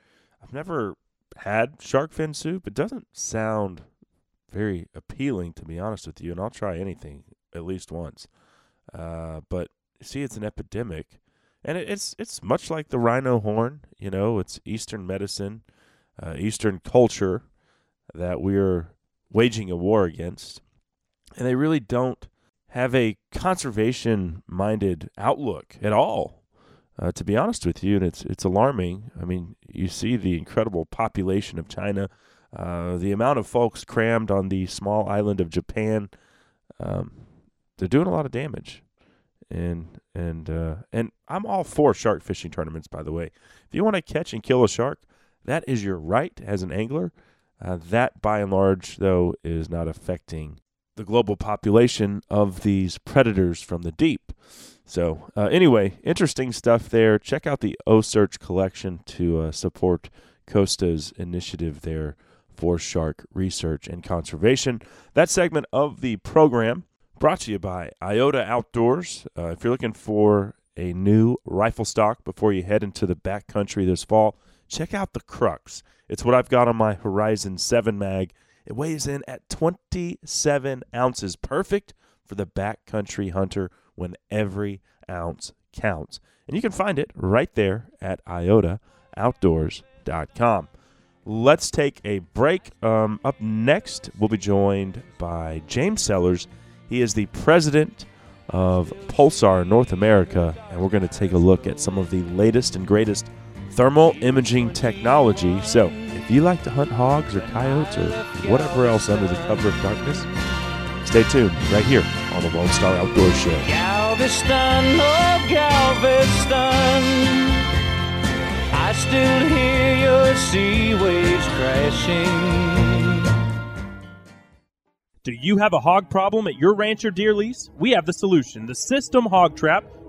I've never had shark fin soup. It doesn't sound very appealing, to be honest with you, and I'll try anything at least once. Uh, but, see, it's an epidemic, and it, it's it's much like the rhino horn. You know, it's Eastern medicine, uh, Eastern culture that we're waging a war against. And they really don't have a conservation-minded outlook at all, uh, to be honest with you. And it's it's alarming. I mean, you see the incredible population of China, uh, the amount of folks crammed on the small island of Japan. Um, they're doing a lot of damage. And and uh, and I'm all for shark fishing tournaments, by the way. If you want to catch and kill a shark, that is your right as an angler. Uh, that, by and large, though, is not affecting the global population of these predators from the deep. So uh, anyway, interesting stuff there. Check out the OCEARCH collection to uh, support Costa's initiative there for shark research and conservation. That segment of the program brought to you by Iota Outdoors. Uh, if you're looking for a new rifle stock before you head into the backcountry this fall, check out the Crux. It's what I've got on my Horizon seven mag. It weighs in at twenty-seven ounces, perfect for the backcountry hunter when every ounce counts. And you can find it right there at iota outdoors dot com. Let's take a break. Um, up next, we'll be joined by James Sellers. He is the president of Pulsar North America, and we're going to take a look at some of the latest and greatest thermal imaging technology. So if you like to hunt hogs or coyotes or whatever else under the cover of darkness, Stay tuned right here on the Lone Star Outdoor Show. Galveston, oh Galveston, I still hear your sea waves crashing. Do you have a hog problem at your ranch or deer lease? We have the solution. The System Hog Trap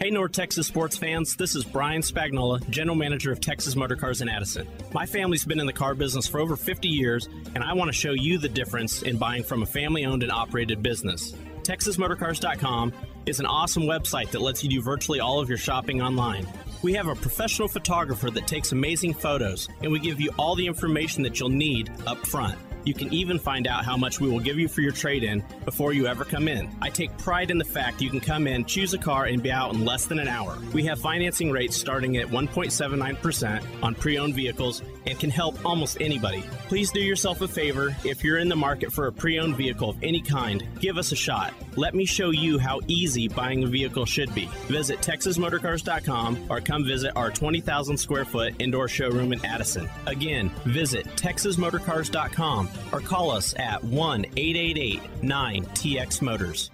Hey North Texas sports fans, this is Brian Spagnola, General Manager of Texas Motor Cars in Addison. My family's been in the car business for over fifty years, and I want to show you the difference in buying from a family-owned and operated business. Texas Motor Cars dot com is an awesome website that lets you do virtually all of your shopping online. We have a professional photographer that takes amazing photos, and we give you all the information that you'll need up front. You can even find out how much we will give you for your trade-in before you ever come in. I take pride in the fact you can come in, choose a car, and be out in less than an hour. We have financing rates starting at one point seven nine percent on pre-owned vehicles and can help almost anybody. Please do yourself a favor. If you're in the market for a pre-owned vehicle of any kind, give us a shot. Let me show you how easy buying a vehicle should be. Visit Texas Motor Cars dot com or come visit our twenty thousand square foot indoor showroom in Addison. Again, visit Texas Motor Cars dot com or call us at one eight eight eight, nine T X Motors.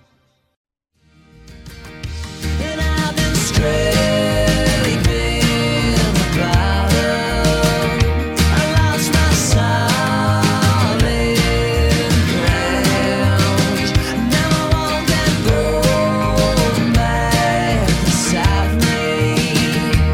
And I've been screaming in the cloud. I lost my solid ground. Now I want that gold back inside me. And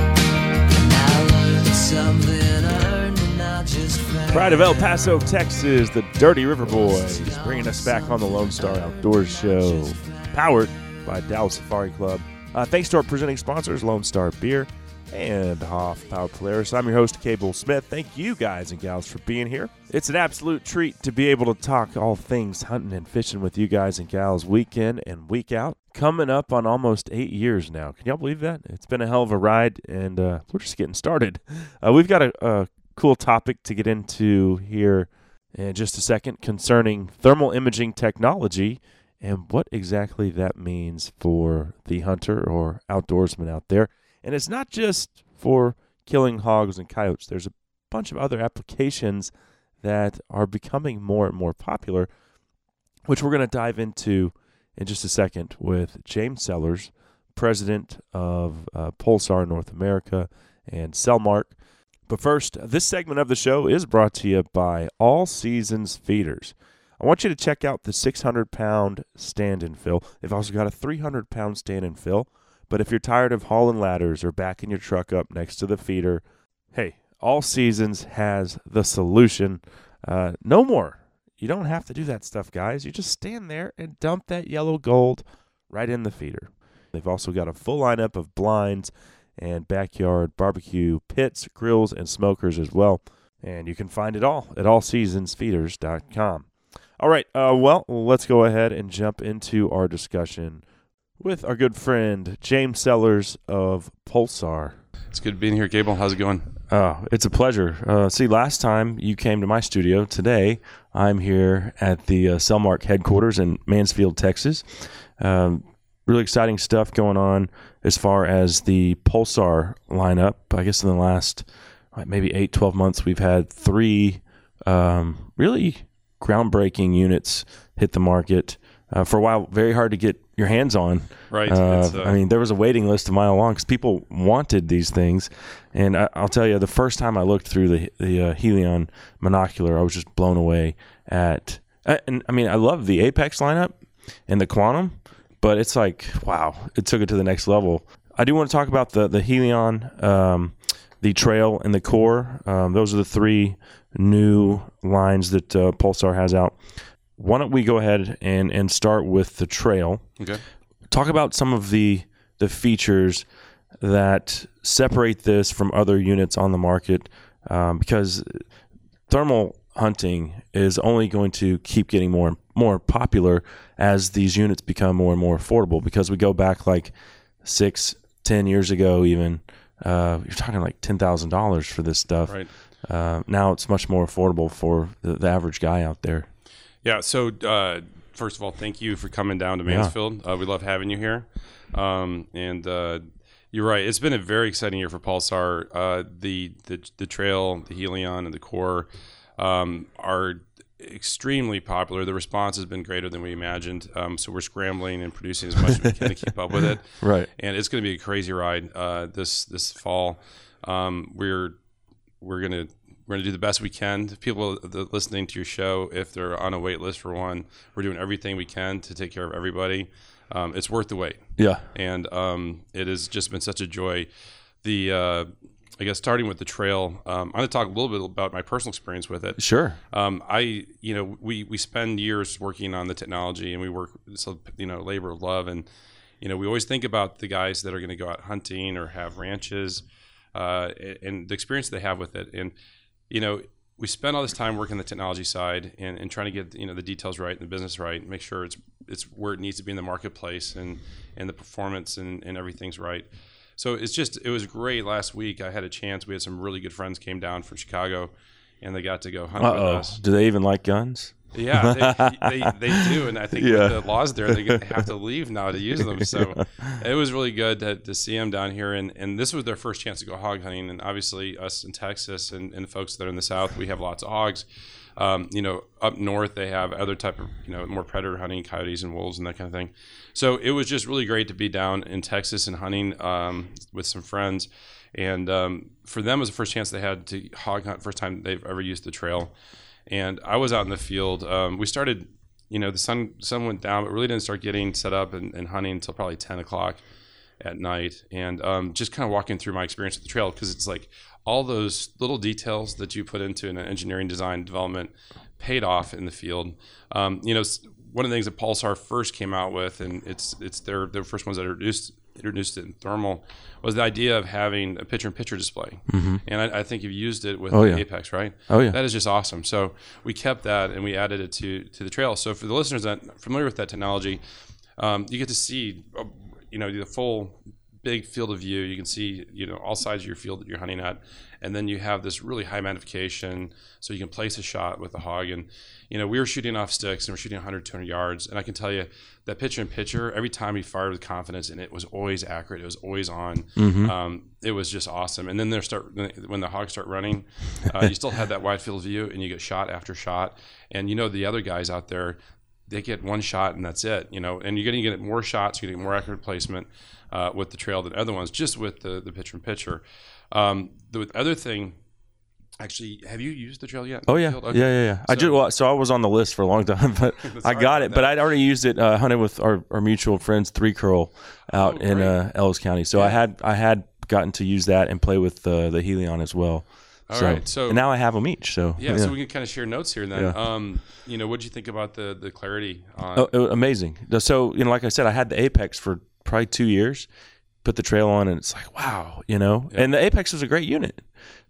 I learned something earned and not just found. Pride of El Paso, Texas, the Dirty River Boys, bringing us back on the Lone Star Outdoors Show, powered by Dallas Safari Club. Uh, thanks to our presenting sponsors, Lone Star Beer and Hoff Power Polaris. I'm your host, Cable Smith. Thank you guys and gals for being here. It's an absolute treat to be able to talk all things hunting and fishing with you guys and gals week in and week out. Coming up on almost eight years now. Can y'all believe that? It's been a hell of a ride, and uh, we're just getting started. Uh, we've got a, a cool topic to get into here in just a second concerning thermal imaging technology and what exactly that means for the hunter or outdoorsman out there. And it's not just for killing hogs and coyotes. There's a bunch of other applications that are becoming more and more popular, which we're going to dive into in just a second with James Sellers, president of uh, Pulsar North America and Cellmark. But first, this segment of the show is brought to you by All Seasons Feeders. I want you to check out the six hundred pound stand-and fill. They've also got a three hundred pound stand-and fill. But if you're tired of hauling ladders or backing your truck up next to the feeder, hey, All Seasons has the solution. Uh, no more. You don't have to do that stuff, guys. You just stand there and dump that yellow gold right in the feeder. They've also got a full lineup of blinds and backyard barbecue pits, grills, and smokers as well. And you can find it all at all seasons feeders dot com. All right, uh, well, let's go ahead and jump into our discussion with our good friend James Sellers of Pulsar. It's good being here, Gable. How's it going? Oh, it's a pleasure. Uh, see, last time you came to my studio. Today, I'm here at the uh, Cellmark headquarters in Mansfield, Texas. Um, really exciting stuff going on as far as the Pulsar lineup. I guess in the last like, maybe eight, twelve months, we've had three um, really groundbreaking units hit the market. Uh, for a while, very hard to get your hands on. Right. Uh, uh, I mean, there was a waiting list a mile long because people wanted these things. And I, I'll tell you, the first time I looked through the the uh, Helion monocular, I was just blown away at. Uh, and I mean, I love the Apex lineup and the Quantum, but it's like, wow, it took it to the next level. I do want to talk about the the Helion, um, the Trail, and the Core. Um, those are the three new lines that uh, Pulsar has out. Why don't we go ahead and, and start with the Trail. Okay. Talk about some of the the features that separate this from other units on the market, um, because thermal hunting is only going to keep getting more and more popular as these units become more and more affordable, because we go back like six, ten years ago even, uh, you're talking like ten thousand dollars for this stuff. Right. Uh, now it's much more affordable for the, the average guy out there. Yeah. So, uh, first of all, thank you for coming down to Mansfield. Yeah. Uh, we love having you here. Um, and, uh, you're right. It's been a very exciting year for Pulsar. Uh, the, the, the trail, the Helion and the Core, um, are extremely popular. The response has been greater than we imagined. Um, so we're scrambling and producing as much as we can to keep up with it. Right. And it's going to be a crazy ride, uh, this, this fall. Um, we're, we're going to, We're going to do the best we can. People listening to your show, if they're on a wait list for one, we're doing everything we can to take care of everybody. Um, it's worth the wait. Yeah. And um, it has just been such a joy. The, uh, I guess, starting with the trail, um, I'm going to talk a little bit about my personal experience with it. Sure. Um, I, you know, we, we spend years working on the technology, and we work, so, you know, labor of love. And, you know, we always think about the guys that are going to go out hunting or have ranches uh, and the experience they have with it. And, you know, we spend all this time working the technology side and, and trying to get, you know, the details right and the business right and make sure it's it's where it needs to be in the marketplace and, and the performance and, and everything's right. So it's just, it was great last week. I had a chance. We had some really good friends came down from Chicago and they got to go hunt Uh-oh. with us. Do they even like guns? Yeah, they, they, they do. And I think yeah. with the laws there, they have to leave now to use them. So yeah. it was really good to, to see them down here. And, and this was their first chance to go hog hunting. And obviously us in Texas and, and the folks that are in the South, we have lots of hogs. Um, you know, up north, they have other type of, you know, more predator hunting, coyotes and wolves and that kind of thing. So it was just really great to be down in Texas and hunting um, with some friends. And um, for them, it was the first chance they had to hog hunt, first time they've ever used the trail. And I was out in the field. Um, we started, you know, the sun sun went down, but really didn't start getting set up and, and hunting until probably ten o'clock at night. And um, just kind of walking through my experience with the trail, because it's like all those little details that you put into an engineering design development paid off in the field. Um, you know, one of the things that Pulsar first came out with, and it's it's their, their first ones that introduced introduced it in thermal, was the idea of having a picture-in-picture display. Mm-hmm. And I, I think you've used it with oh, yeah. Apex, right? Oh, yeah. That is just awesome. So we kept that and we added it to, to the trail. So for the listeners that are familiar with that technology, um, you get to see, you know, the full big field of view. You can see, you know, all sides of your field that you're hunting at. And then you have this really high magnification so you can place a shot with the hog. And, you know, we were shooting off sticks and we're shooting one hundred, two hundred yards. And I can tell you that picture in picture, every time we fired with confidence and it was always accurate. It was always on. Mm-hmm. Um, it was just awesome. And then there start when the hogs start running, uh, you still have that wide field view and you get shot after shot. And, you know, the other guys out there, they get one shot and that's it, you know, and you're going to get more shots, you're going to get more accurate placement uh, with the trail than other ones, just with the, the picture in picture. Um, the other thing, actually, have you used the trail yet? Oh yeah. Okay. Yeah, yeah, yeah. So, I just, well, so I was on the list for a long time, but I got it, that. But I'd already used it, uh, hunted with our, our mutual friends, Three Curl out oh, in, uh, Ellis County. So yeah. I had, I had gotten to use that and play with, uh, the Helion as well. All so, right. So and now I have them each. So yeah, yeah. So we can kind of share notes here then. Yeah. Um, you know, what did you think about the, the clarity on? Oh, amazing. So, you know, like I said, I had the Apex for probably two years. Put the trail on and it's like, wow, you know, yeah. And the Apex was a great unit,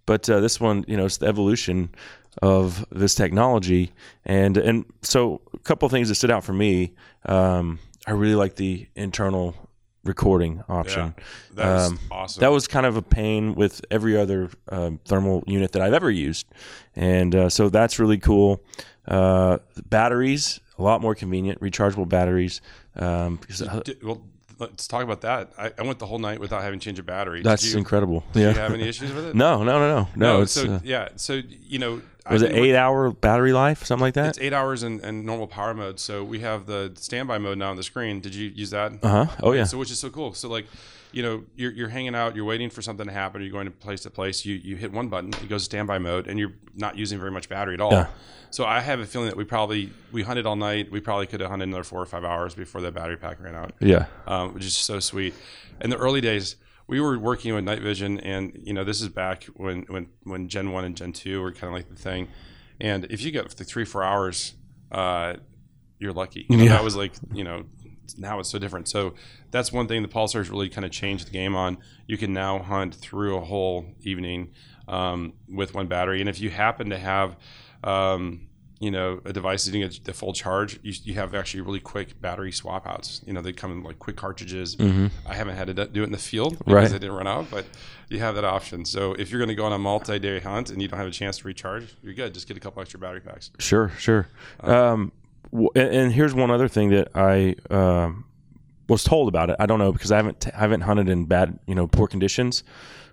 but uh, this one, you know, it's the evolution of this technology. And, and so a couple of things that stood out for me. Um, I really like the internal recording option. Yeah, that's um, awesome. That was kind of a pain with every other um, thermal unit that I've ever used. And uh, so that's really cool. Uh, batteries, a lot more convenient, rechargeable batteries. Um, because, uh, well, let's talk about that. I, I went the whole night without having to change a battery. That's you, incredible. Yeah. Do you have any issues with it? No, no, no, no. No, no so, uh, yeah. So, you know. Was it eight-hour battery life, something like that? It's eight hours in, in normal power mode. So, we have the standby mode now on the screen. Did you use that? Uh-huh. Oh, yeah. So, which is so cool. So, like, you know, you're, you're hanging out, you're waiting for something to happen, you're going to place to place, you, you hit one button, it goes to standby mode, and you're not using very much battery at all. Yeah. So I have a feeling that we probably, we hunted all night, we probably could have hunted another four or five hours before the battery pack ran out. Yeah. Um, which is so sweet. In the early days, we were working with night vision, and, you know, this is back when, when, when Gen one and Gen two were kind of like the thing. And if you get three, four hours, uh, you're lucky. You know, yeah. That was like, you know, now it's so different. So that's one thing the Pulsar's really kind of changed the game on. You can now hunt through a whole evening um, with one battery. And if you happen to have, um, you know, a device doing a full charge, you, you have actually really quick battery swap outs. You know, they come in like quick cartridges. Mm-hmm. I haven't had to do it in the field because right. I didn't run out, but you have that option. So if you're going to go on a multi-day hunt and you don't have a chance to recharge, you're good. Just get a couple extra battery packs. Sure, sure. Um, um, and, and here's one other thing that I um, was told about it. I don't know because I haven't t- I haven't hunted in bad, you know, poor conditions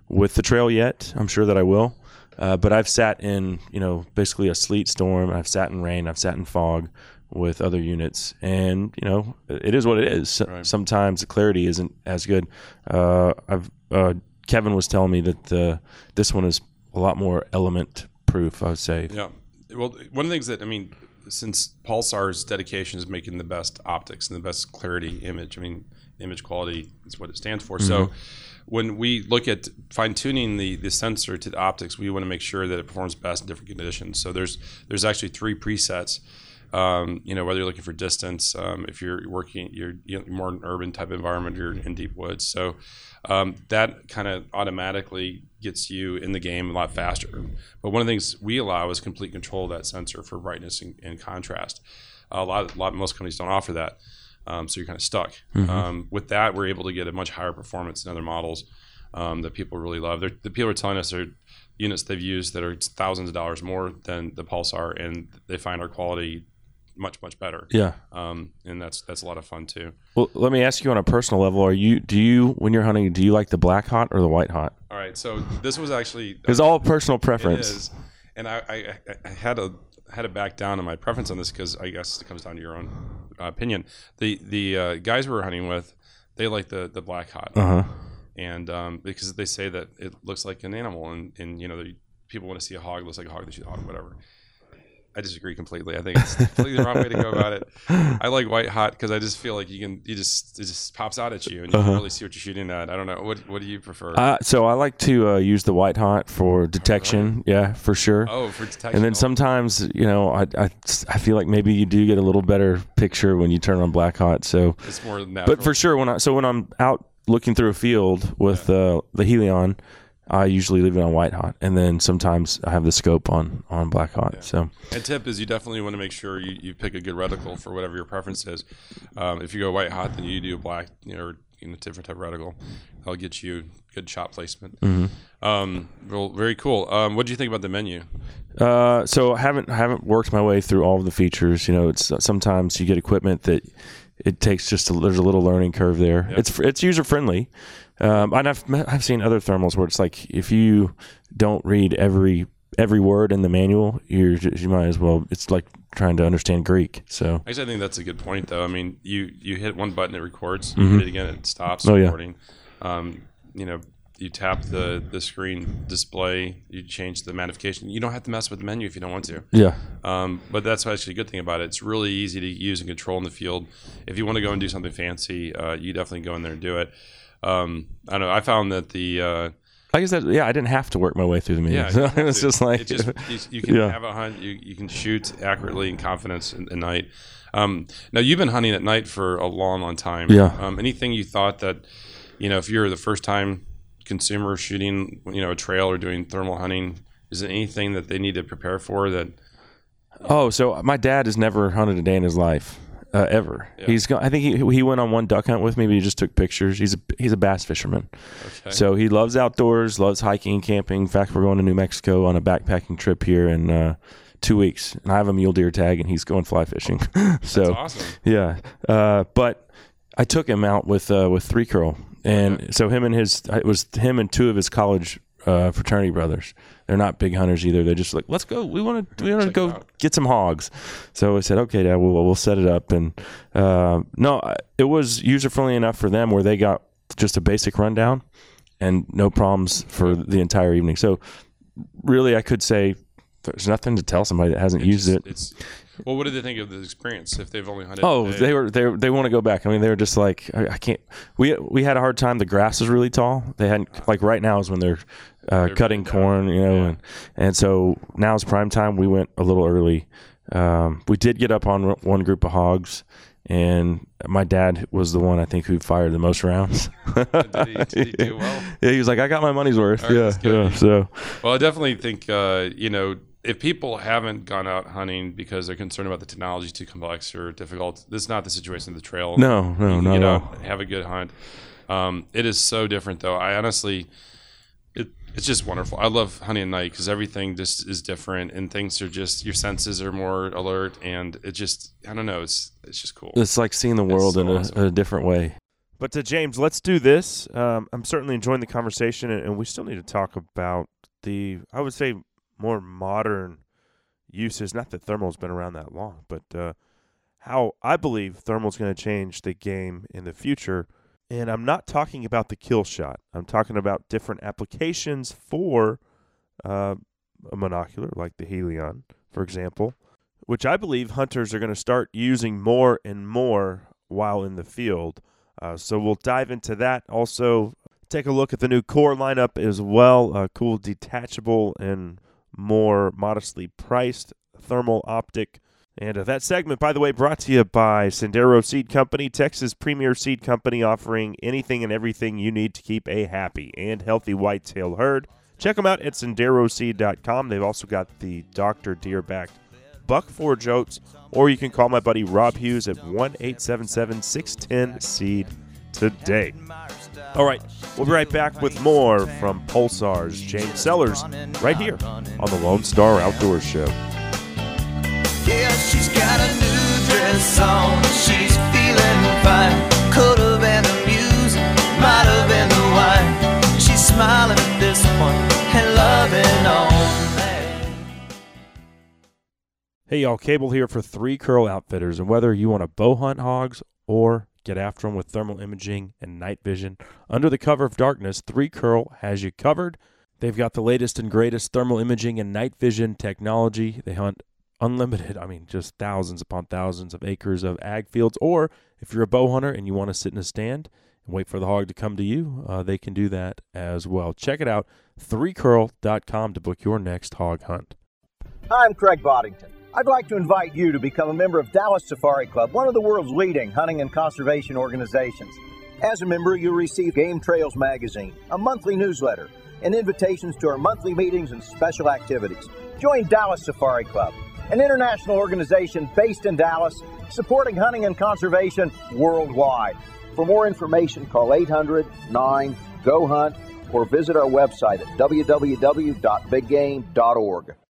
with the trail yet. I'm sure that I will. Uh, but I've sat in, you know, basically a sleet storm. I've sat in rain. I've sat in fog with other units. And, you know, it is what it is. Right. Sometimes the clarity isn't as good. Uh, I've uh, Kevin was telling me that the, this one is a lot more element proof, I would say. Yeah. Well, one of the things that, I mean, since Pulsar's dedication is making the best optics and the best clarity image, I mean, image quality is what it stands for. Mm-hmm. So when we look at fine-tuning the, the sensor to the optics, we want to make sure that it performs best in different conditions. So there's there's actually three presets. Um, you know, whether you're looking for distance, um, if you're working, you're, you're more in an urban type environment, you're in deep woods. So um, that kind of automatically gets you in the game a lot faster. But one of the things we allow is complete control of that sensor for brightness and, and contrast. A lot, a lot, most companies don't offer that. Um, so you're kind of stuck. Mm-hmm. Um, with that, we're able to get a much higher performance than other models um, that people really love. They're, the people are telling us there are units they've used that are thousands of dollars more than the Pulsar, and they find our quality much, much better. Yeah, um, and that's that's a lot of fun too. Well, let me ask you on a personal level: Are you do you when you're hunting? Do you like the black hot or the white hot? All right, so this was actually it's all personal preference. It is, and I, I, I had a. I had to back down on my preference on this because I guess it comes down to your own uh, opinion. The the uh, guys we were hunting with, they like the, the black hot, uh-huh. and um, because they say that it looks like an animal, and, and you know the, people want to see a hog looks like a hog, they shoot a hog, whatever. I disagree completely. I think it's completely the wrong way to go about it. I like white hot because I just feel like you can, you just it just pops out at you and you uh-huh. can really see what you're shooting at. I don't know. What what do you prefer? Uh, so I like to uh, use the white hot for detection. Oh, right. Yeah, for sure. Oh, for detection. And then sometimes, you know, I, I, I feel like maybe you do get a little better picture when you turn on black hot. So it's more natural. But for sure, when I so when I'm out looking through a field with yeah. uh, the Helion, I usually leave it on white hot, and then sometimes I have the scope on, on black hot. Yeah. So, a tip is you definitely want to make sure you, you pick a good reticle for whatever your preference is. Um, if you go white hot, then you do a black, you know, or, you know, different type of reticle. That'll get you good shot placement. Mm-hmm. Um, well, very cool. Um, what do you think about the menu? Uh, so I haven't haven't worked my way through all of the features. You know, it's sometimes you get equipment that it takes just a, there's a little learning curve there. Yep. It's it's user friendly. Um, and I've I've seen other thermals where it's like if you don't read every every word in the manual, you you might as well. It's like trying to understand Greek. So actually, I think that's a good point, though. I mean, you, you hit one button, it records. You mm-hmm. hit it again, it stops oh, recording. Yeah. Um, you know, you tap the, the screen display, you change the magnification. You don't have to mess with the menu if you don't want to. Yeah. Um, but that's actually a good thing about it. It's really easy to use and control in the field. If you want to go and do something fancy, uh, you definitely go in there and do it. Um, I don't know. I found that the. Uh, I guess that yeah, I didn't have to work my way through the meeting. Yeah, it was just like it just, you, you can yeah. have a hunt. You you can shoot accurately and confidence at night. Um, now you've been hunting at night for a long, long time. Yeah. Um, anything you thought that, you know, if you're the first time consumer shooting, you know, a trail or doing thermal hunting, is there anything that they need to prepare for that? Oh, so my dad has never hunted a day in his life. Uh, ever. Yeah. He's gone. I think he he went on one duck hunt with me, but he just took pictures. He's a he's a bass fisherman. Okay. So he loves outdoors, loves hiking and camping. In fact, we're going to New Mexico on a backpacking trip here in uh, two weeks. And I have a mule deer tag and he's going fly fishing. So that's awesome. Yeah. Uh, but I took him out with uh, with Three Curl. And okay. so him and his it was him and two of his college uh, fraternity brothers. They're not big hunters either. They're just like, let's go. We want to. We want to go get some hogs. So I said, okay, Dad, we'll we'll set it up. And uh, no, it was user friendly enough for them where they got just a basic rundown and no problems for the entire evening. So really, I could say there's nothing to tell somebody that hasn't used it. It's, well, what did they think of the experience if they've only hunted? Oh, they were they they want to go back. I mean, they were just like, I, I can't. We we had a hard time. The grass was really tall. They hadn't like right now is when they're. Uh, cutting corn, you know, yeah. and, and so now it's prime time. We went a little early. Um, we did get up on r- one group of hogs, and my dad was the one I think who fired the most rounds. did, he, did he do well? Yeah, he was like, I got my money's worth. Right, yeah, yeah. So, well, I definitely think uh, you know if people haven't gone out hunting because they're concerned about the technology too complex or difficult, this is not the situation of the trail. No, no, no. You know, have a good hunt. Um, it is so different, though. I honestly, it, it's just wonderful. I love hunting at night because everything just is different and things are just, your senses are more alert, and it just, I don't know, it's it's just cool. It's like seeing the world so in a, awesome. a different way. But to James, let's do this. Um, I'm certainly enjoying the conversation, and, and we still need to talk about the, I would say, more modern uses, not that thermal's been around that long, but uh, how I believe thermal's going to change the game in the future. And I'm not talking about the kill shot. I'm talking about different applications for uh, a monocular, like the Helion, for example, which I believe hunters are going to start using more and more while in the field. Uh, so we'll dive into that. Also, take a look at the new Core lineup as well. Uh, cool, detachable, and more modestly priced thermal optic. And uh, that segment, by the way, brought to you by Sendero Seed Company, Texas premier seed company, offering anything and everything you need to keep a happy and healthy whitetail herd. Check them out at sendero seed dot com. They've also got the Doctor Deer-backed Buck Forage Oats, or you can call my buddy Rob Hughes at one eight seven seven, six one zero, S E E D today. All right, we'll be right back with more from Pulsar's James Sellers right here on the Lone Star Outdoors Show. Yeah, she's got a new dress on. She's feeling fine. Could have been the muse, might have been the wine. She's smiling at this point and loving on. Hey, y'all, Cable here for Three Curl Outfitters, and whether you want to bow hunt hogs or get after them with thermal imaging and night vision, under the cover of darkness, Three Curl has you covered. They've got the latest and greatest thermal imaging and night vision technology. They hunt unlimited, I mean, just thousands upon thousands of acres of ag fields. Or if you're a bow hunter and you want to sit in a stand and wait for the hog to come to you, uh, they can do that as well. Check it out, three curl dot com to book your next hog hunt. Hi, I'm Craig Boddington. I'd like to invite you to become a member of Dallas Safari Club, one of the world's leading hunting and conservation organizations. As a member, you'll receive Game Trails magazine, a monthly newsletter, and invitations to our monthly meetings and special activities. Join Dallas Safari Club, an international organization based in Dallas, supporting hunting and conservation worldwide. For more information, call eight hundred, nine, G O, H U N T or visit our website at w w w dot big game dot org.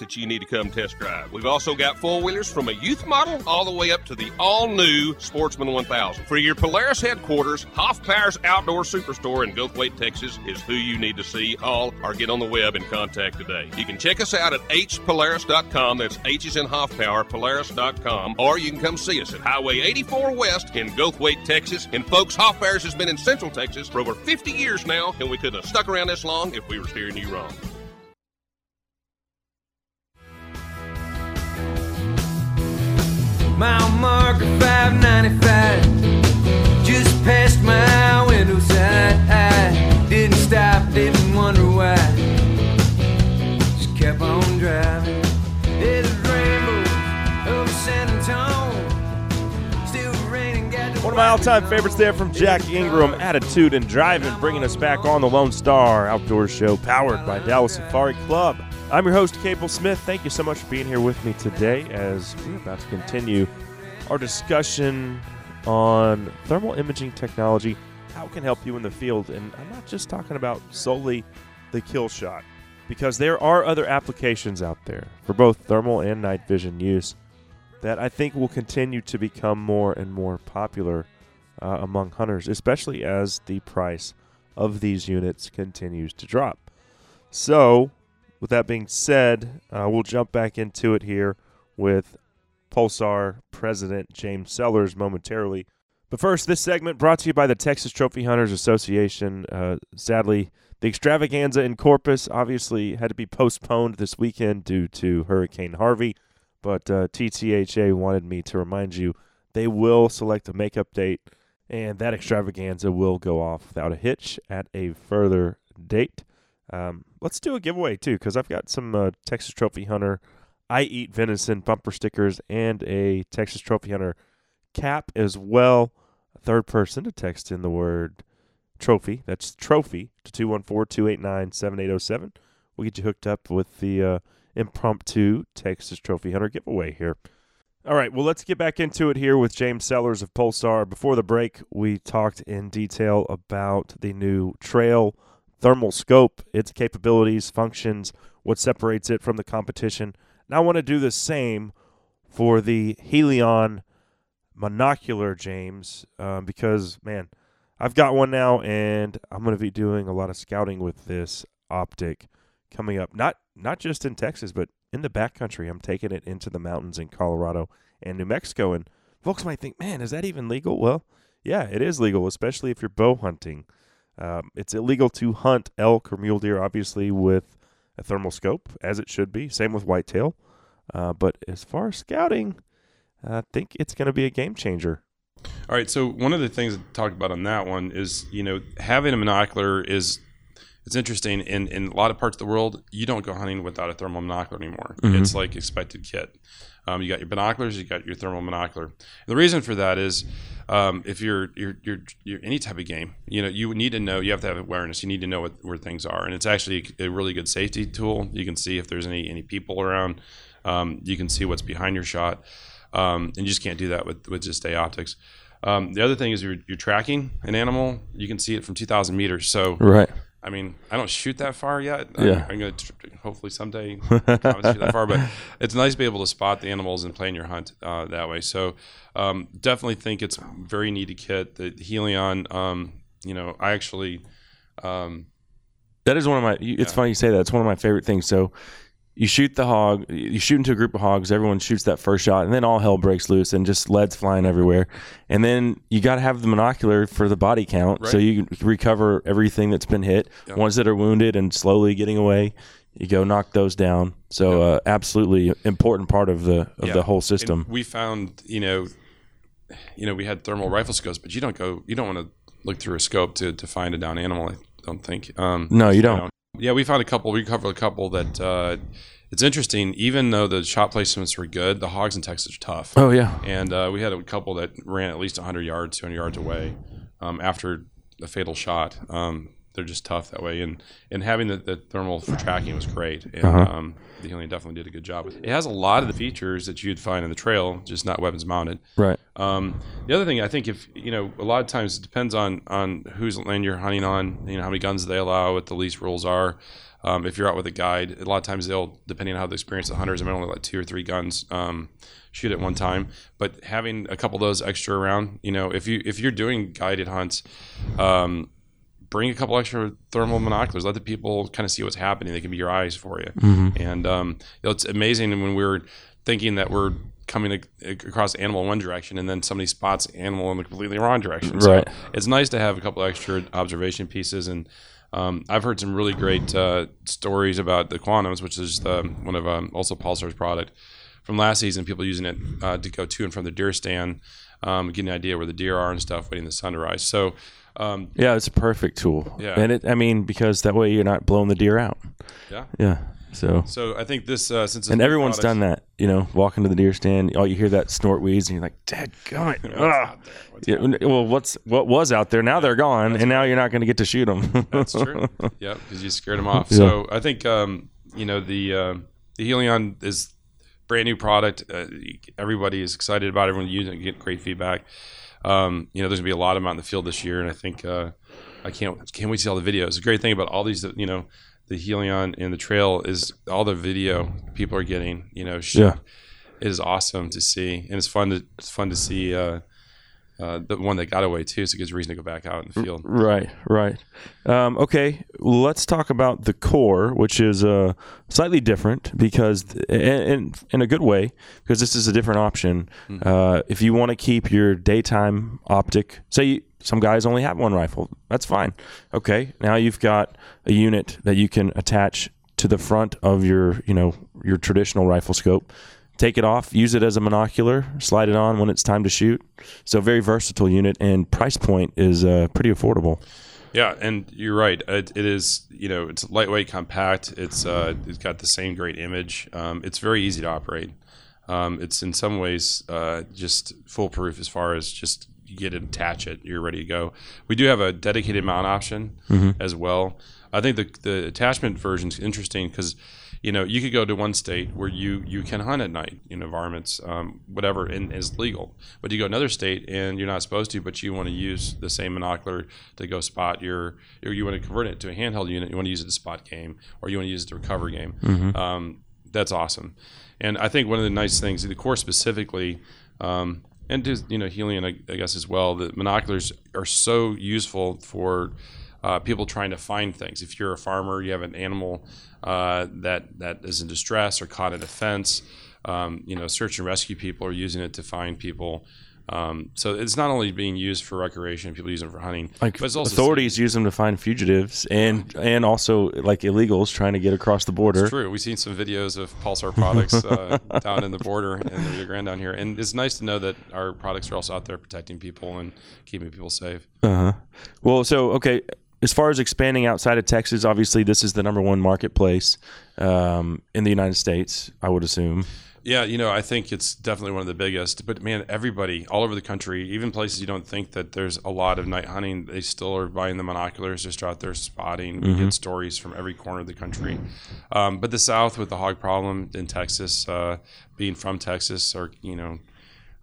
that you need to come test drive. We've also got four-wheelers from a youth model all the way up to the all-new Sportsman one thousand. For your Polaris headquarters, Hoff Power's Outdoor Superstore in Gulfway, Texas is who you need to see. All or get on the web and contact today. You can check us out at h polaris dot com. That's H is in Hoff Power, polaris dot com. Or you can come see us at Highway eighty-four West in Gulfway, Texas. And folks, Hoff Power's has been in Central Texas for over fifty years now, and we couldn't have stuck around this long if we were steering you wrong. Mile marker five ninety-five, just past my window side. I didn't stop, didn't wonder why, just kept on driving. There's rainbows over San Antonio, still raining. One of my all-time favorites there from Jack Ingram, Attitude and Driving, bringing us back on the Lone Star Outdoor Show, powered by Dallas Safari Club. I'm your host, Cable Smith. Thank you so much for being here with me today as we're about to continue our discussion on thermal imaging technology, how it can help you in the field. And I'm not just talking about solely the kill shot, because there are other applications out there for both thermal and night vision use that I think will continue to become more and more popular uh, among hunters, especially as the price of these units continues to drop. So, with that being said, uh, we'll jump back into it here with Pulsar President James Sellers momentarily. But first, this segment brought to you by the Texas Trophy Hunters Association. Uh, sadly, The extravaganza in Corpus obviously had to be postponed this weekend due to Hurricane Harvey, but uh, T T H A wanted me to remind you they will select a makeup date, and that extravaganza will go off without a hitch at a further date. Um, let's do a giveaway, too, because I've got some uh, Texas Trophy Hunter I Eat Venison bumper stickers and a Texas Trophy Hunter cap as well. Third person to text in the word trophy, that's trophy, to two one four, two eight nine, seven eight zero seven. We'll get you hooked up with the uh, impromptu Texas Trophy Hunter giveaway here. All right, well, let's get back into it here with James Sellers of Pulsar. Before the break, we talked in detail about the new trail thermal scope, its capabilities, functions, what separates it from the competition. Now I want to do the same for the Helion monocular, James, um, because, man, I've got one now, and I'm going to be doing a lot of scouting with this optic coming up, not not just in Texas, but in the backcountry. I'm taking it into the mountains in Colorado and New Mexico, and folks might think, man, is that even legal? Well, yeah, it is legal, especially if you're bow hunting. Um, it's illegal to hunt elk or mule deer, obviously, with a thermal scope, as it should be. Same with whitetail. Uh, but as far as scouting, I think it's going to be a game changer. All right, so one of the things I talked about on that one is, you know, having a monocular is – it's interesting. In, in a lot of parts of the world, you don't go hunting without a thermal monocular anymore. Mm-hmm. It's like expected kit. Um, you got your binoculars, you got your thermal monocular. And the reason for that is um, if you're, you're you're you're any type of game, you know, you need to know. You have to have awareness. You need to know what, where things are, and it's actually a really good safety tool. You can see if there's any any people around. Um, you can see what's behind your shot, um, and you just can't do that with with just day optics. Um, the other thing is you're, you're tracking an animal. You can see it from two thousand meters. So right. I mean, I don't shoot that far yet. Yeah. I'm, I'm going to hopefully someday shoot that far, but it's nice to be able to spot the animals and plan your hunt uh, that way. So um, definitely think it's very needed kit. The Helion, um, you know, I actually um, that is one of my. It's yeah. funny you say that. It's one of my favorite things. So you shoot the hog, you shoot into a group of hogs. Everyone shoots that first shot, and then all hell breaks loose, and just leads flying everywhere. And then you got to have the monocular for the body count, right. So you recover everything that's been hit. Yep. Ones that are wounded and slowly getting away, you go knock those down. So, yep. uh, absolutely important part of the of yeah. the whole system. And we found, you know, you know, we had thermal rifle scopes, but you don't go, you don't want to look through a scope to to find a downed animal. I don't think. Um, no, you don't. You know, yeah, we found a couple. We covered a couple that uh, it's interesting. Even though the shot placements were good, the hogs in Texas are tough. Oh, yeah. And uh, we had a couple that ran at least one hundred yards, two hundred yards away um, after a fatal shot. Um, they're just tough that way. And and having the, the thermal for tracking was great. And uh-huh. um, the Helion definitely did a good job. It has a lot of the features that you'd find in the trail, just not weapons mounted. Right. Um, the other thing I think if, you know, a lot of times it depends on, on whose land you're hunting on, you know, how many guns they allow, what the lease rules are. Um, if you're out with a guide, a lot of times they'll, depending on how the experience of the hunters, I might only let two or three guns um, shoot at one time. But having a couple of those extra around, you know, if, you, if you're doing guided hunts, um, bring a couple extra thermal monoculars. Let the people kind of see what's happening. They can be your eyes for you. Mm-hmm. And um, you know, it's amazing when we're thinking that we're coming across animal in one direction and then somebody spots animal in the completely wrong direction. So right. It's nice to have a couple extra observation pieces. And um, I've heard some really great uh, stories about the Quantums, which is the, one of um, also Pulsar's product from last season, people using it uh, to go to and from the deer stand, um, getting an idea where the deer are and stuff, waiting the sun to rise. So, Um, yeah, it's a perfect tool. Yeah. And it, I mean, because that way you're not blowing the deer out. Yeah. Yeah. So, so I think this, uh, since, and everyone's product, done that, you know, walking to the deer stand, all you hear that snort wheeze and you're like, dadgummit. what's yeah, well, what's, what was out there? Now yeah, they're gone. And now you're not going to get to shoot them. That's true. Yeah. Cause you scared them off. Yeah. So I think, um, you know, the, uh, the Helion is brand new product. Uh, everybody is excited about it. Everyone's using it, get great feedback. Um, you know, there's gonna be a lot of them out in the field this year, and I think uh, I can't can't wait to see all the videos. The great thing about all these, you know, the Helion and the trail is all the video people are getting. You know, yeah. It is awesome to see, and it's fun to it's fun to see uh, uh, the one that got away too, so it gives a reason to go back out in the field. Right, right. Um, okay, let's talk about the Core, which is uh, slightly different because, in in a good way, because this is a different option. Mm-hmm. Uh, if you want to keep your daytime optic, say you, some guys only have one rifle. That's fine. Okay, now you've got a unit that you can attach to the front of your, you know, your traditional rifle scope. Take it off, use it as a monocular, slide it on when it's time to shoot. So very versatile unit, and price point is uh, pretty affordable. Yeah, and you're right. It, it is, you know, it's lightweight, compact. It's uh, it's got the same great image. Um, it's very easy to operate. Um, it's in some ways uh, just foolproof as far as just you get it, attach it, you're ready to go. We do have a dedicated mount option mm-hmm. as well. I think the the attachment version is interesting because, you know, you could go to one state where you, you can hunt at night in environments, um, whatever, and is legal. But you go to another state and you're not supposed to, but you want to use the same monocular to go spot your, or you want to convert it to a handheld unit, you want to use it to spot game, or you want to use it to recover game. Mm-hmm. Um, that's awesome. And I think one of the nice things, the Core specifically, um, and to, you know, Helion, I, I guess as well, the monoculars are so useful for uh, people trying to find things. If you're a farmer, you have an animal uh, that that is in distress or caught in a fence. Um, you know, search and rescue people are using it to find people. Um, so it's not only being used for recreation, people use it for hunting. Like, but it's also authorities safe. Use them to find fugitives and and also like illegals trying to get across the border. It's true. We've seen some videos of Pulsar products uh, down in the border in the Rio Grande down here. And it's nice to know that our products are also out there protecting people and keeping people safe. Uh-huh. Well, so, okay, as far as expanding outside of Texas, obviously this is the number one marketplace um, in the United States, I would assume. Yeah, you know, I think it's definitely one of the biggest. But, man, everybody all over the country, even places you don't think that there's a lot of night hunting, they still are buying the monoculars, just out there spotting. Mm-hmm. We get stories from every corner of the country. Um, but the South with the hog problem in Texas, uh, being from Texas, or, you know,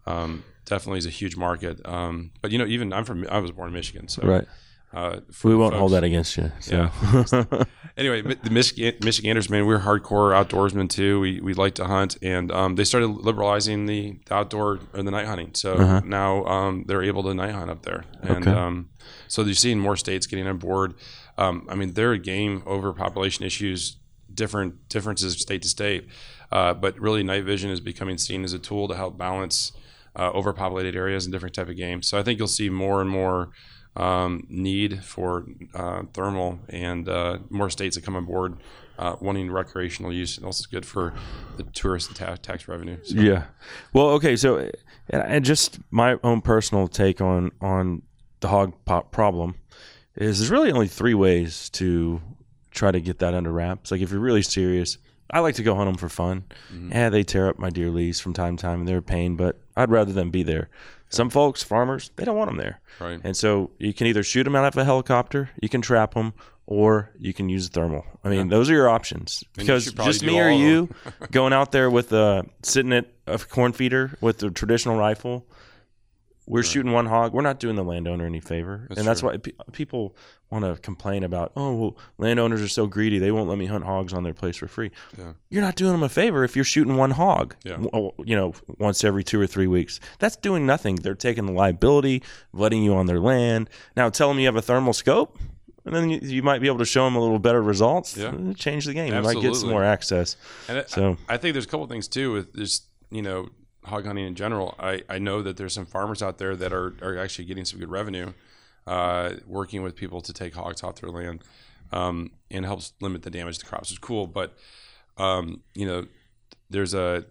um, definitely is a huge market. Um, but, you know, even I'm from – I was born in Michigan. So. Right. Uh, we won't folks. hold that against you. So. Yeah. Anyway, the Michigan, Michiganders, man, we're hardcore outdoorsmen too. We we like to hunt, and um, they started liberalizing the outdoor or the night hunting. So uh-huh. now um, they're able to night hunt up there, and okay. um, so you're seeing more states getting on board. Um, I mean, there are game overpopulation issues, different differences state to state, uh, but really night vision is becoming seen as a tool to help balance uh, overpopulated areas and different type of games. So I think you'll see more and more. Um, need for uh, thermal and uh, more states that come on board uh, wanting recreational use, and also good for the tourist ta- tax revenue. So. Yeah. Well, okay. So, and just my own personal take on on the hog pop problem is there's really only three ways to try to get that under wraps. Like if you're really serious, I like to go hunt them for fun. Mm-hmm. Yeah, they tear up my deer leaves from time to time, and they're a pain, but I'd rather them be there. Some folks, farmers, they don't want them there. Right. And so you can either shoot them out of a helicopter, you can trap them, or you can use thermal. I mean, yeah. those are your options. Because you just me or you going out there with a, sitting at a corn feeder with a traditional rifle, we're right. shooting one hog. We're not doing the landowner any favor. That's and that's true. Why pe- people want to complain about, oh, well, landowners are so greedy. They won't let me hunt hogs on their place for free. Yeah. You're not doing them a favor if you're shooting one hog, yeah. you know, once every two or three weeks. That's doing nothing. They're taking the liability, letting you on their land. Now tell them you have a thermal scope, and then you, you might be able to show them a little better results. Yeah. Change the game. Absolutely. You might get some more access. And it, so I, I think there's a couple things, too, with this, you know, hog hunting in general. I, I know that there's some farmers out there that are, are actually getting some good revenue uh, working with people to take hogs off their land um, and helps limit the damage to crops. It's cool, but um, you know, there's a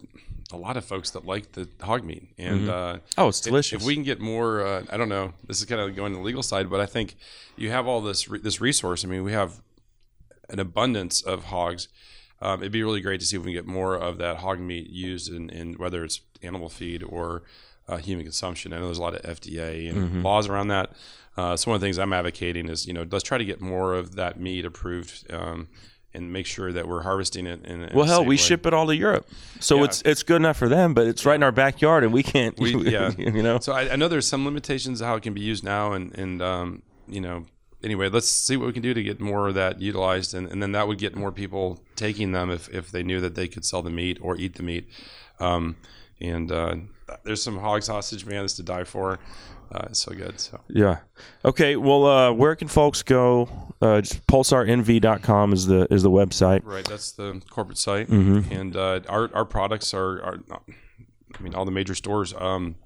a lot of folks that like the hog meat, and mm-hmm. uh, oh, it's delicious. If, if we can get more, uh, I don't know. This is kind of going to the legal side, but I think you have all this re- this resource. I mean, we have an abundance of hogs. Um, it'd be really great to see if we can get more of that hog meat used in, in whether it's animal feed or uh, human consumption. I know there's a lot of F D A and mm-hmm. laws around that. Uh, so one of the things I'm advocating is, you know, let's try to get more of that meat approved um, and make sure that we're harvesting it. In, in well, hell, we way. ship it all to Europe. So yeah. it's it's good enough for them, but it's yeah. right in our backyard and we can't, we, yeah. you know. So I, I know there's some limitations of how it can be used now and, and um, you know, anyway, let's see what we can do to get more of that utilized, and, and then that would get more people taking them if, if they knew that they could sell the meat or eat the meat. Um, and uh, there's some hog sausage, man, that's to die for. Uh, it's so good. So. Yeah. Okay, well, uh, where can folks go? Uh, Pulsar N V dot com is the is the website. Right, that's the corporate site. Mm-hmm. And uh, our, our products are, are – I mean, all the major stores. Um,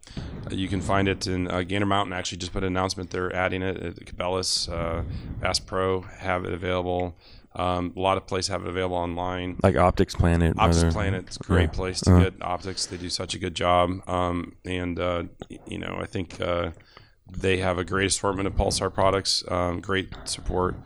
you can find it in uh, Gander Mountain. Actually, just put an announcement. They're adding it at Cabela's, uh, Bass Pro have it available. Um, a lot of places have it available online, like Optics Planet. Optics rather. Planet's a great yeah. place to uh. get optics. They do such a good job. Um, and uh, you know, I think uh, they have a great assortment of Pulsar products. Um, great support.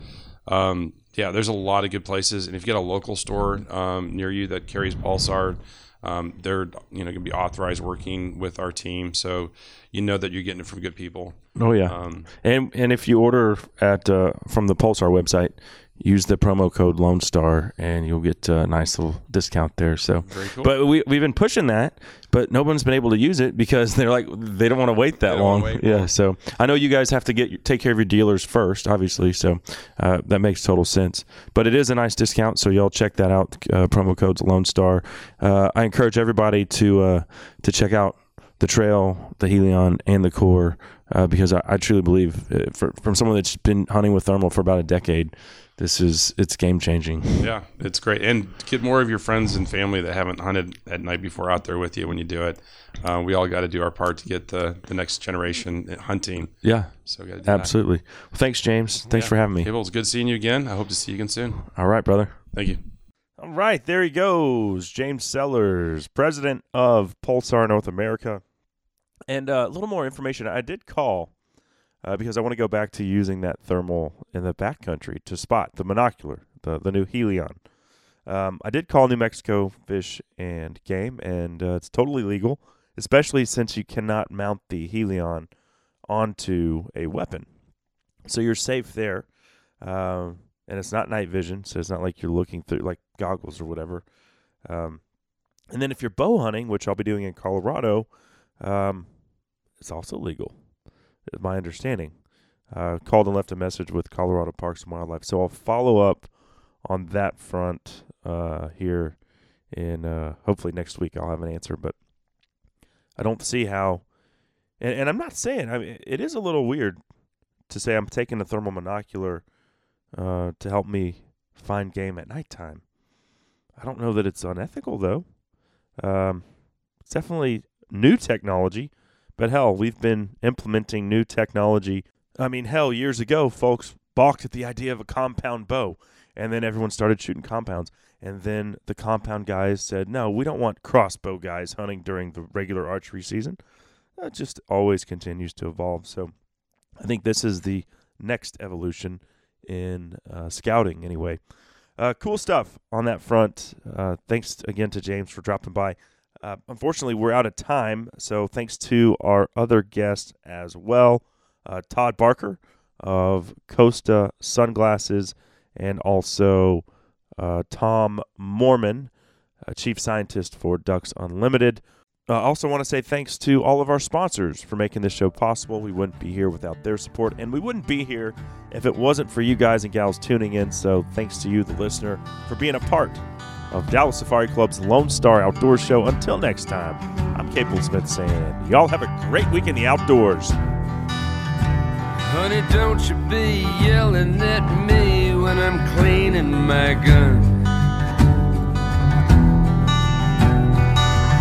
Um, yeah, there's a lot of good places. And if you get a local store um, near you that carries Pulsar. Um, they're, you know, going to be authorized working with our team. So, you know that you're getting it from good people. Oh, yeah. Um, and and if you order at uh, from the Pulsar website, use the promo code Lone Star, and you'll get a nice little discount there. So, very cool. But we, we've been pushing that, but no one's been able to use it because they're like, they don't want to wait that long. Wait. Yeah. So, I know you guys have to get take care of your dealers first, obviously. So, uh, that makes total sense. But it is a nice discount, so y'all check that out. Uh, promo code's Lone Star. Uh, I encourage everybody to uh, to check out the trail, the Helion, and the Core, uh, because I, I truly believe uh, for, from someone that's been hunting with thermal for about a decade, this is it's game changing. Yeah, it's great, and get more of your friends and family that haven't hunted at night before out there with you when you do it. Uh, we all got to do our part to get the the next generation hunting. Yeah, so we gotta do absolutely. That. Well, thanks, James. Thanks yeah. for having me. Hey, well, it's good seeing you again. I hope to see you again soon. All right, brother. Thank you. All right, there he goes, James Sellers, president of Pulsar North America. And uh, a little more information. I did call uh, because I want to go back to using that thermal in the backcountry to spot the monocular, the, the new Helion. Um, I did call New Mexico Fish and Game, and uh, it's totally legal, especially since you cannot mount the Helion onto a weapon. So you're safe there. Um, and it's not night vision, so it's not like you're looking through like goggles or whatever. Um, and then if you're bow hunting, which I'll be doing in Colorado, um, it's also legal, is my understanding. Uh, called and left a message with Colorado Parks and Wildlife. So I'll follow up on that front uh, here in uh, hopefully next week I'll have an answer. But I don't see how, and, and I'm not saying, I mean, it is a little weird to say I'm taking a thermal monocular uh, to help me find game at nighttime. I don't know that it's unethical, though. Um, it's definitely new technology, but hell, we've been implementing new technology. I mean, hell, years ago, folks balked at the idea of a compound bow, and then everyone started shooting compounds, and then the compound guys said, no, we don't want crossbow guys hunting during the regular archery season. That just always continues to evolve, so I think this is the next evolution in uh, scouting anyway. Uh, cool stuff on that front. Uh, thanks again to James for dropping by. Uh, unfortunately, we're out of time, so thanks to our other guest as well, uh, Todd Barker of Costa Sunglasses, and also uh, Tom Moorman, uh, Chief Scientist for Ducks Unlimited. I uh, also want to say thanks to all of our sponsors for making this show possible. We wouldn't be here without their support, and we wouldn't be here if it wasn't for you guys and gals tuning in. So thanks to you, the listener, for being a part of Dallas Safari Club's Lone Star Outdoor Show. Until next time, I'm Capel Smith saying, y'all have a great week in the outdoors. Honey, don't you be yelling at me when I'm cleaning my gun.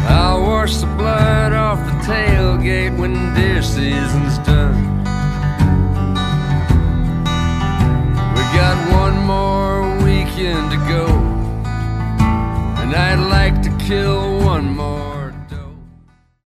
I'll wash the blood off the tailgate when deer season's done. We got one more weekend to go, and I'd like to kill one more.